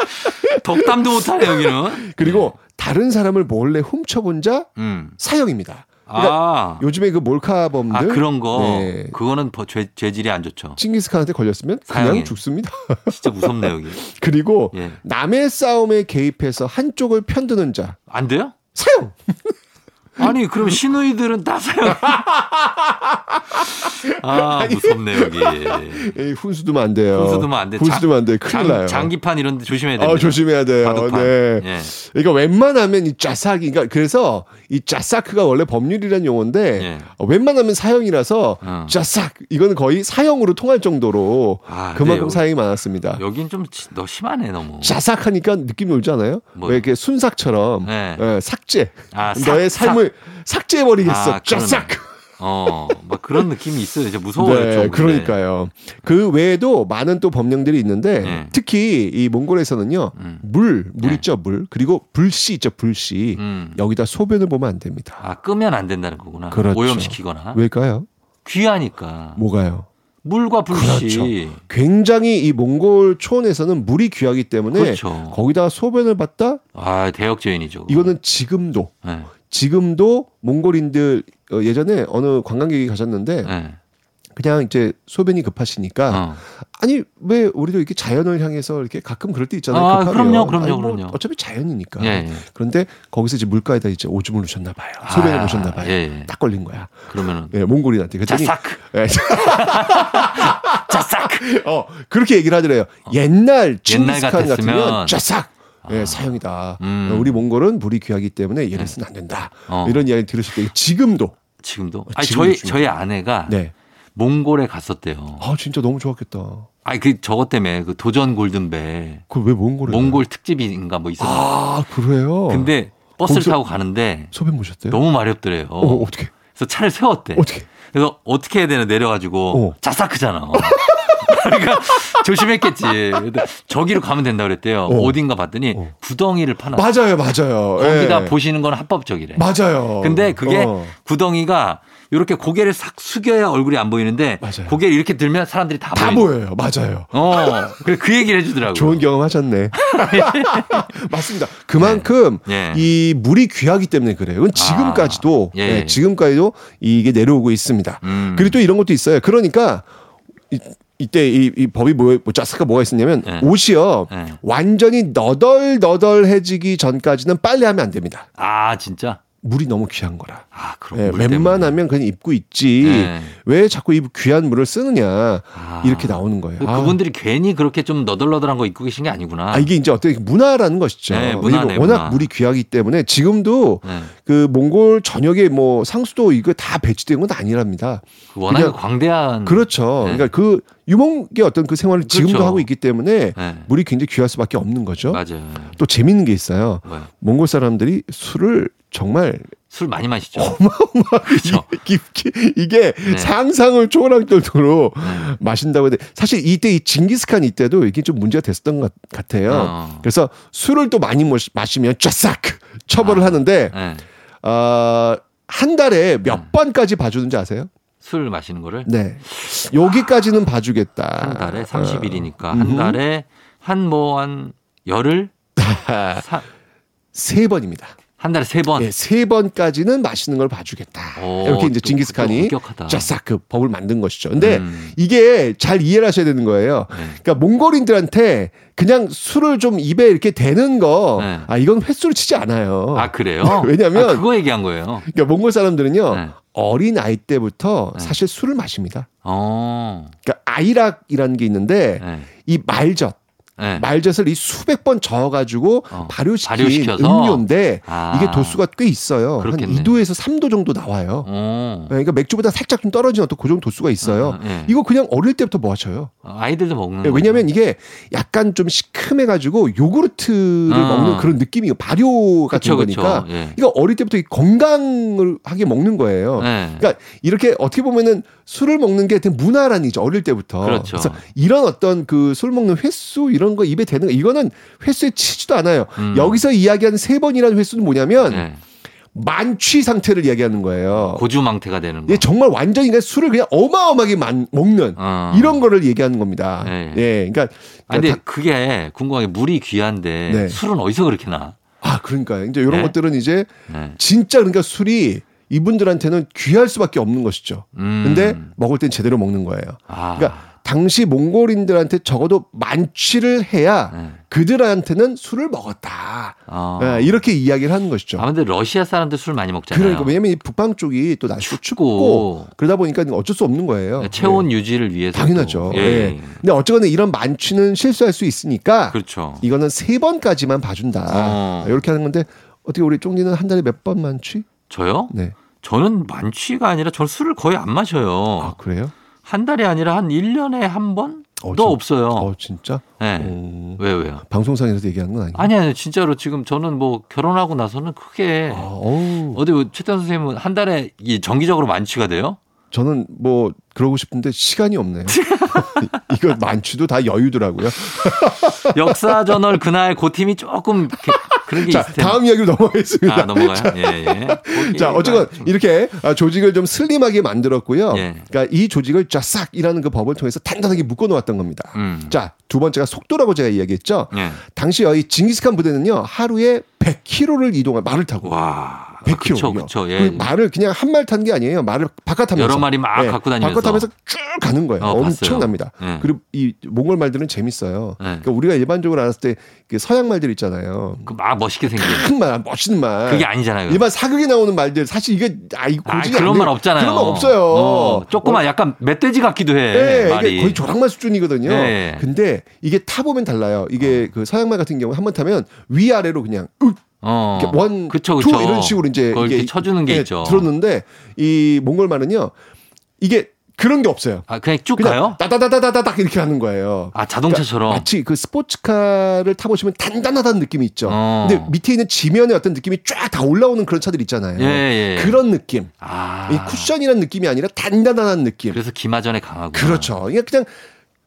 덕담도 못하네, 여기는. 그리고 다른 사람을 몰래 훔쳐본 자, 사형입니다. 그러니까 요즘에 그 몰카범들. 아, 그런 거. 네. 그거는 죄질이 안 좋죠. 칭기스칸한테 걸렸으면 사형이. 그냥 죽습니다. 진짜 무섭네요, 여기. 그리고 예. 남의 싸움에 개입해서 한쪽을 편드는 자. 안 돼요? 사형! 아니, 그럼 시누이들은 다 사요. 아, 무섭네, 여기. 에이, 훈수두면 안 돼요. 훈수두면 안 돼요. 큰일 나요. 장기판 이런 데 조심해야 돼요. 조심해야 돼요. 바둑판. 네. 예. 그러니까 웬만하면 이 자삭이, 그러니까 그래서 이 자삭가 원래 법률이라는 용어인데 예. 웬만하면 사형이라서 자삭, 이건 거의 사형으로 통할 정도로 그만큼 네, 사형이 많았습니다. 여긴 좀 너 심하네, 너무. 자삭하니까 느낌이 오지 않아요? 왜 이렇게 순삭처럼 네. 예, 삭제. 너의 삶을 삭제해버리겠어. 쫙싹. 막 그런 느낌이 있어요. 이제 무서워요. 네, 좀 그러니까요. 그 외에도 많은 또 법령들이 있는데 특히 이 몽골에서는요. 물 있죠, 물. 그리고 불씨 있죠, 불씨. 여기다 소변을 보면 안 됩니다. 아, 끄면 안 된다는 거구나. 그렇죠. 오염시키거나. 왜일까요? 귀하니까. 뭐가요? 물과 불씨. 그렇죠. 굉장히 이 몽골 초원에서는 물이 귀하기 때문에 그렇죠. 거기다 소변을 봤다? 아, 대역죄인이죠. 이거는 지금도. 네. 지금도 몽골인들 예전에 어느 관광객이 가셨는데 네. 그냥 이제 소변이 급하시니까 아니 왜 우리도 이렇게 자연을 향해서 이렇게 가끔 그럴 때 있잖아요. 그럼요. 어차피 자연이니까. 예. 그런데 거기서 이제 물가에다 이제 오줌을 놓으셨나 봐요. 소변을 놓으셨나 봐요. 예. 딱 걸린 거야. 그러면은 예, 몽골인한테 자삭. 자삭. 그렇게 얘기를 하더래요. 옛날 징기스칸 같으면 자삭. 예, 사형이다. 우리 몽골은 물이 귀하기 때문에 얘를 쓰면 안 된다. 이런 이야기 들으실 때 지금도. 아니, 저희 아내가 네. 몽골에 갔었대요. 아, 진짜 너무 좋았겠다. 아니, 그 저것 때문에 그 도전 골든벨. 그 왜 몽골에? 몽골 특집인가 뭐 있었어요. 아, 그래요. 근데 버스를 타고 가는데 소변 보셨대요? 너무 마렵더래요. 어떻게? 그래서 차를 세웠대. 어떻게? 그래서 어떻게 해야 되나 내려가지고 자사크잖아. 그러니까 조심했겠지. 저기로 가면 된다 그랬대요. 어딘가 봤더니 구덩이를 파놨어요. 맞아요. 거기다 보시는 건 합법적이래. 맞아요. 근데 그게 구덩이가 이렇게 고개를 싹 숙여야 얼굴이 안 보이는데 맞아요. 고개를 이렇게 들면 사람들이 다 보여요. 맞아요. 그래서 그 얘기를 해주더라고요. 좋은 경험하셨네. 맞습니다. 그만큼 네. 이 물이 귀하기 때문에 그래요. 이건 지금까지도 네, 지금까지도 이게 내려오고 있습니다. 그리고 또 이런 것도 있어요. 그러니까 이때 이 법이 자스가 뭐가 있었냐면 옷이요 완전히 너덜너덜해지기 전까지는 빨래하면 안 됩니다. 아, 진짜? 물이 너무 귀한 거라. 아, 그럼 네, 웬만하면 그냥 입고 있지. 네. 왜 자꾸 이 귀한 물을 쓰느냐. 아, 이렇게 나오는 거예요. 그분들이 괜히 그렇게 좀 너덜너덜한 거 입고 계신 게 아니구나. 아, 이게 이제 어떻게 문화라는 것이죠. 네, 문화네, 워낙 문화. 물이 귀하기 때문에 지금도 네. 그 몽골 전역에 뭐 상수도 이거 다 배치된 건 아니랍니다. 워낙 광대한. 그렇죠. 네. 그러니까 그 유목의 어떤 그 생활을 그렇죠. 지금도 하고 있기 때문에 네. 물이 굉장히 귀할 수밖에 없는 거죠. 맞아요. 또 재밌는 게 있어요. 네. 몽골 사람들이 술을 정말 술 많이 마시죠. 어마어마하게 깊게 이게 네. 상상을 초월할 정도로 네. 마신다고 했는데 사실 이때 이 징기스칸 이때도 이게 좀 문제가 됐었던 것 같아요. 그래서 술을 또 많이 마시면 쫙싹 처벌을 하는데 네. 한 달에 몇 번까지 봐주는지 아세요? 술 마시는 거를? 네. 여기까지는 봐주겠다. 한 달에 30일이니까 한 달에 한 열흘? 세 번입니다. 한 달에 세 번. 네, 세 번까지는 마시는 걸 봐주겠다. 오, 이렇게 이제 징기스칸이 쫙싹 그 법을 만든 것이죠. 근데 이게 잘 이해를 하셔야 되는 거예요. 네. 그러니까 몽골인들한테 그냥 술을 좀 입에 이렇게 대는 거, 네. 아, 이건 횟수를 치지 않아요. 아, 그래요? 왜냐면. 아, 그거 얘기한 거예요. 그러니까 몽골 사람들은요. 네. 어린 아이 때부터 네. 사실 술을 마십니다. 그러니까 아이락이라는 게 있는데 네. 이 말젓. 네. 말젓을 이 수백 번 저어가지고 발효시킨 음료인데 이게 도수가 꽤 있어요. 그렇겠네. 한 2도에서 3도 정도 나와요. 네, 그러니까 맥주보다 살짝 좀 떨어진 어떤 그 정도 도수가 있어요. 네. 이거 그냥 어릴 때부터 마셔요. 아이들도 먹는 네, 왜냐하면 이게 약간 좀 시큼해가지고 요구르트를 먹는 그런 느낌이에요. 발효 같은 그쵸. 거니까 네. 이거 어릴 때부터 건강을 하게 먹는 거예요. 네. 그러니까 이렇게 어떻게 보면은 술을 먹는 게 되게 문화라는 거죠. 어릴 때부터. 그렇죠. 그래서 이런 어떤 그 술 먹는 횟수 이런 거 입에 대는 거 이거는 횟수에 치지도 않아요. 여기서 이야기하는 세 번이라는 횟수는 뭐냐면 네. 만취 상태를 이야기하는 거예요. 고주망태가 되는 거. 예, 정말 완전히 그냥 술을 그냥 어마어마하게 먹는 이런 거를 얘기하는 겁니다. 네. 예, 그러니까 근데 그게 궁금한 게 물이 귀한데 네. 술은 어디서 그렇게 나? 아, 그러니까 이제 이런 네. 것들은 이제 네. 진짜 그러니까 술이 이분들한테는 귀할 수밖에 없는 것이죠. 근데 먹을 땐 제대로 먹는 거예요. 그러니까. 당시 몽골인들한테 적어도 만취를 해야 네. 그들한테는 술을 먹었다. 네, 이렇게 이야기를 하는 것이죠. 그런데 러시아 사람들 술 많이 먹잖아요. 그러니까 왜냐하면 이 북방 쪽이 또 날씨도 춥고 그러다 보니까 어쩔 수 없는 거예요. 네, 체온 네. 유지를 위해서. 당연하죠. 예. 네. 근데 어쨌거나 이런 만취는 실수할 수 있으니까 그렇죠. 이거는 세 번까지만 봐준다. 이렇게 하는 건데 어떻게 우리 쫑디는 한 달에 몇 번 만취? 저요? 네. 저는 만취가 아니라 저는 술을 거의 안 마셔요. 아, 그래요? 한 달이 아니라 한 1년에 한 번도 없어요. 진짜? 네. 왜요? 방송상에서 얘기하는 건 아니에요? 아니, 진짜로 지금 저는 뭐 결혼하고 나서는 크게 어디 최태원 선생님은 한 달에 정기적으로 만취가 돼요? 저는 뭐 그러고 싶은데 시간이 없네요. 이거 만취도 다 여유더라고요. 역사저널 그날 그 팀이 조금... 자, 다음 이야기로 넘어가겠습니다. 넘어가요. 예. 자, 어쨌건 이렇게 조직을 좀 슬림하게 만들었고요. 예. 그러니까 이 조직을 쫙싹이라는 그 법을 통해서 단단하게 묶어놓았던 겁니다. 자, 두 번째가 속도라고 제가 이야기했죠. 예. 당시 이 징기스칸 부대는요 하루에 100km를 이동한 말을 타고. 와. 100km. 그렇죠. 예. 말을 그냥 한 말 탄 게 아니에요. 말을 바깥하면서 여러 마리 막 네, 갖고 다니면서 바깥하면서 쭉 가는 거예요. 엄청납니다. 예. 그리고 이 몽골 말들은 재밌어요. 예. 그러니까 우리가 일반적으로 알았을 때 그 서양 말들 있잖아요. 그 막 멋있게 생긴 큰 말, 멋있는 말. 그게 아니잖아요. 일반 사극에 나오는 말들 사실 이게 고집이 그런 말 없잖아요. 그런 말 없어요. 조그만 약간 멧돼지 같기도 해. 네, 말이. 이게 거의 조랑말 수준이거든요. 네. 근데 이게 타 보면 달라요. 이게 그 서양 말 같은 경우 한번 타면 위 아래로 그냥 원, 투 이런 식으로 이제 이게 쳐주는 게 있죠. 들었는데 이 몽골 말은요 이게 그런 게 없어요. 아, 그냥 쭉 가요? 따다다다다닥 이렇게 하는 거예요. 아, 자동차처럼. 그러니까 마치 그 스포츠카를 타보시면 단단하다는 느낌이 있죠. 근데 밑에 있는 지면의 어떤 느낌이 쫙 다 올라오는 그런 차들 있잖아요. 예. 그런 느낌. 아. 이 쿠션이라는 느낌이 아니라 단단한 느낌. 그래서 기마전에 강하고. 그렇죠. 그냥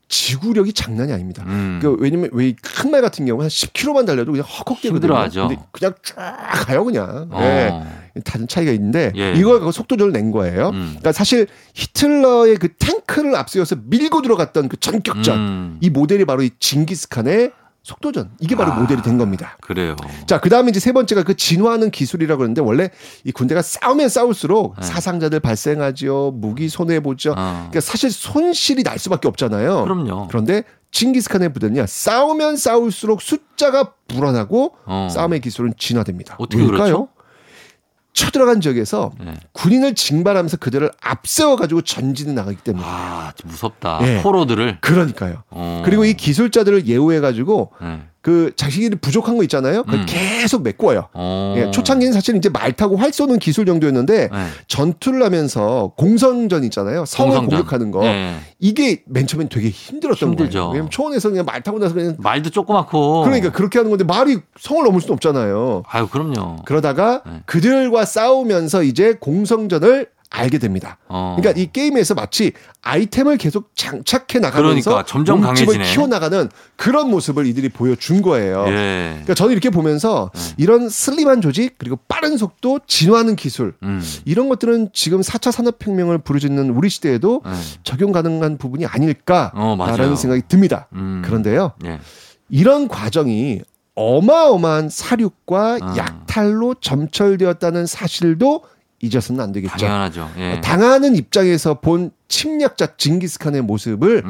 지구력이 장난이 아닙니다. 그러니까 왜냐면 왜 큰 말 같은 경우는 한 10km만 달려도 그냥 헉헉대거든요. 힘들어하죠. 근데 그냥 쫙 가요 그냥. 네. 다른 차이가 있는데 이걸 속도조절 낸 거예요. 그러니까 사실 히틀러의 그 탱크를 앞세워서 밀고 들어갔던 그 전격전 이 모델이 바로 이 징기스칸의 속도전 이게 바로 모델이 된 겁니다. 그래요. 자, 그다음에 이제 세 번째가 그 진화하는 기술이라고 하는데 원래 이 군대가 싸우면 싸울수록 사상자들 발생하지요, 무기 손해 보죠. 그러니까 사실 손실이 날 수밖에 없잖아요. 그럼요. 그런데 징기스칸의 부대는요 싸우면 싸울수록 숫자가 불어나고 싸움의 기술은 진화됩니다. 어떻게 그럴까요? 쳐들어간 지역에서 네. 군인을 징발하면서 그들을 앞세워가지고 전진해 나가기 때문에. 아, 무섭다. 네. 포로들을. 그러니까요. 오. 그리고 이 기술자들을 예우해가지고 그 자신들이 부족한 거 있잖아요. 그걸 계속 메꿔요. 예, 초창기는 사실 이제 말 타고 활 쏘는 기술 정도였는데 네. 전투를 하면서 공성전 있잖아요. 성을 공성전. 공격하는 거. 네. 이게 맨 처음엔 되게 힘들었던 힘들죠. 거예요. 왜냐면 초원에서 그냥 말 타고 나서 그냥 말도 조그맣고. 그러니까 그렇게 하는 건데 말이 성을 넘을 수는 없잖아요. 아유, 그럼요. 그러다가 네. 그들과 싸우면서 이제 공성전을 알게 됩니다. 그러니까 이 게임에서 마치 아이템을 계속 장착해 나가면서 그러니까, 점점 몸집을 강해지네. 키워나가는 그런 모습을 이들이 보여준 거예요. 예. 그러니까 저는 이렇게 보면서 이런 슬림한 조직 그리고 빠른 속도 진화하는 기술 이런 것들은 지금 4차 산업혁명을 부르짖는 우리 시대에도 적용 가능한 부분이 아닐까라는 생각이 듭니다. 그런데요. 예. 이런 과정이 어마어마한 사륙과 약탈로 점철되었다는 사실도 잊어서는 안 되겠죠. 당연하죠. 예. 당하는 입장에서 본 침략자 징기스칸의 모습을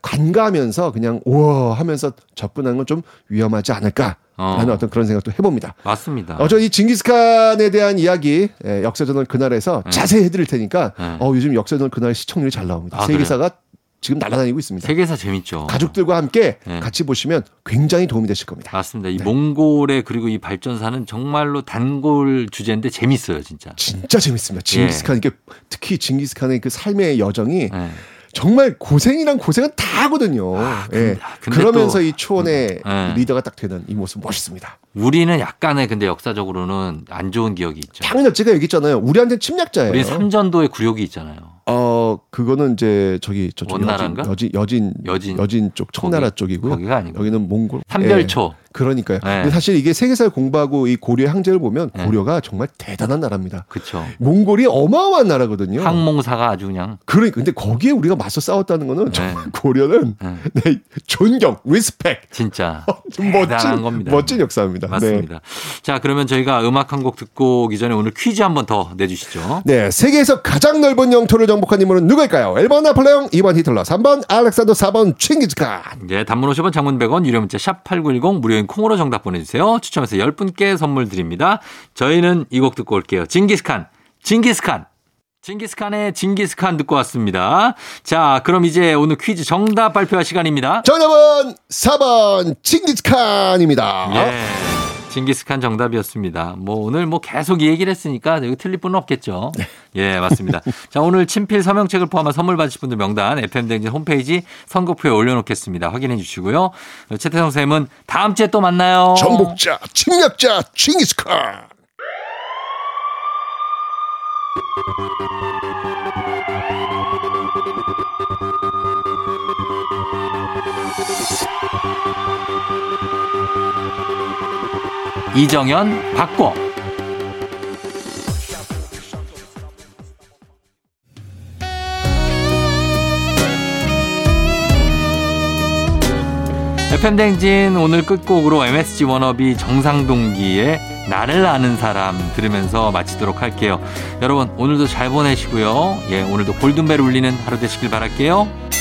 관가하면서 그냥 우와 하면서 접근하는 건 좀 위험하지 않을까라는 어떤 그런 생각도 해봅니다. 맞습니다. 저는 이 징기스칸에 대한 이야기 역사저널 그날에서 자세히 해드릴 테니까 요즘 역사저널 그날 시청률이 잘 나옵니다. 아, 세계사가 그래요? 지금 날아다니고 있습니다. 세계사 재밌죠. 가족들과 함께 네. 같이 보시면 굉장히 도움이 되실 겁니다. 맞습니다. 이 네. 몽골의 그리고 이 발전사는 정말로 단골 주제인데 재밌어요, 진짜. 진짜 재밌습니다. 징기스칸 이게 특히 징기스칸의 그 삶의 여정이 정말 고생이란 고생은 다 하거든요. 아, 근데, 근데 그러면서 또, 이 초원의 리더가 딱 되는 이 모습 멋있습니다. 우리는 약간의 근데 역사적으로는 안 좋은 기억이 있죠. 당연히 제가 얘기했잖아요. 우리한테는 침략자예요. 우리 삼전도의 굴욕이 있잖아요. 그거는 이제 저기 저쪽 원나라인가? 여진 쪽 청나라 거기, 쪽이고 거기가 아니고 여기는 몽골 삼별초. 예, 그러니까요. 예. 근데 사실 이게 세계사를 공부하고 이 고려의 항쟁을 보면 고려가 정말 대단한 나라입니다. 그렇죠. 몽골이 어마어마한 나라거든요. 항몽사가 아주 그냥. 그래 근데 거기에 우리가 맞서 싸웠다는 거는 정말 고려는 네, 존경, 리스펙. 진짜 대단한 겁니다. 멋진 역사입니다. 맞습니다. 네. 자 그러면 저희가 음악 한 곡 듣고 오기 전에 오늘 퀴즈 한 번 더 내주시죠. 네, 세계에서 가장 넓은 영토를 정복한 인물은 누구일까요? 1번 나폴레옹, 2번 히틀러, 3번 알렉산더, 4번 칭기즈칸. 네, 단문 50원, 장문 100원, 유료 문자 샵 8910 무료인 콩으로 정답 보내주세요. 추첨해서 10분께 선물 드립니다. 저희는 이 곡 듣고 올게요. 징기스칸의 징기스칸 듣고 왔습니다. 자, 그럼 이제 오늘 퀴즈 정답 발표할 시간입니다. 정답은 4번 징기스칸입니다. 예. 징기스칸 정답이었습니다. 뭐 오늘 뭐 계속 이 얘기를 했으니까 여기 틀릴 분은 없겠죠. 예, 맞습니다. 자, 오늘 친필 서명책을 포함한 선물 받으실 분들 명단 FM대행진 홈페이지 선거표에 올려놓겠습니다. 확인해 주시고요. 최태성 쌤은 다음 주에 또 만나요. 정복자, 침략자, 징기스칸. 이정현 바꿔. FM댕진 오늘 끝곡으로 MSG 워너비 정상동기의 나를 아는 사람 들으면서 마치도록 할게요. 여러분 오늘도 잘 보내시고요. 예, 오늘도 골든벨 울리는 하루 되시길 바랄게요.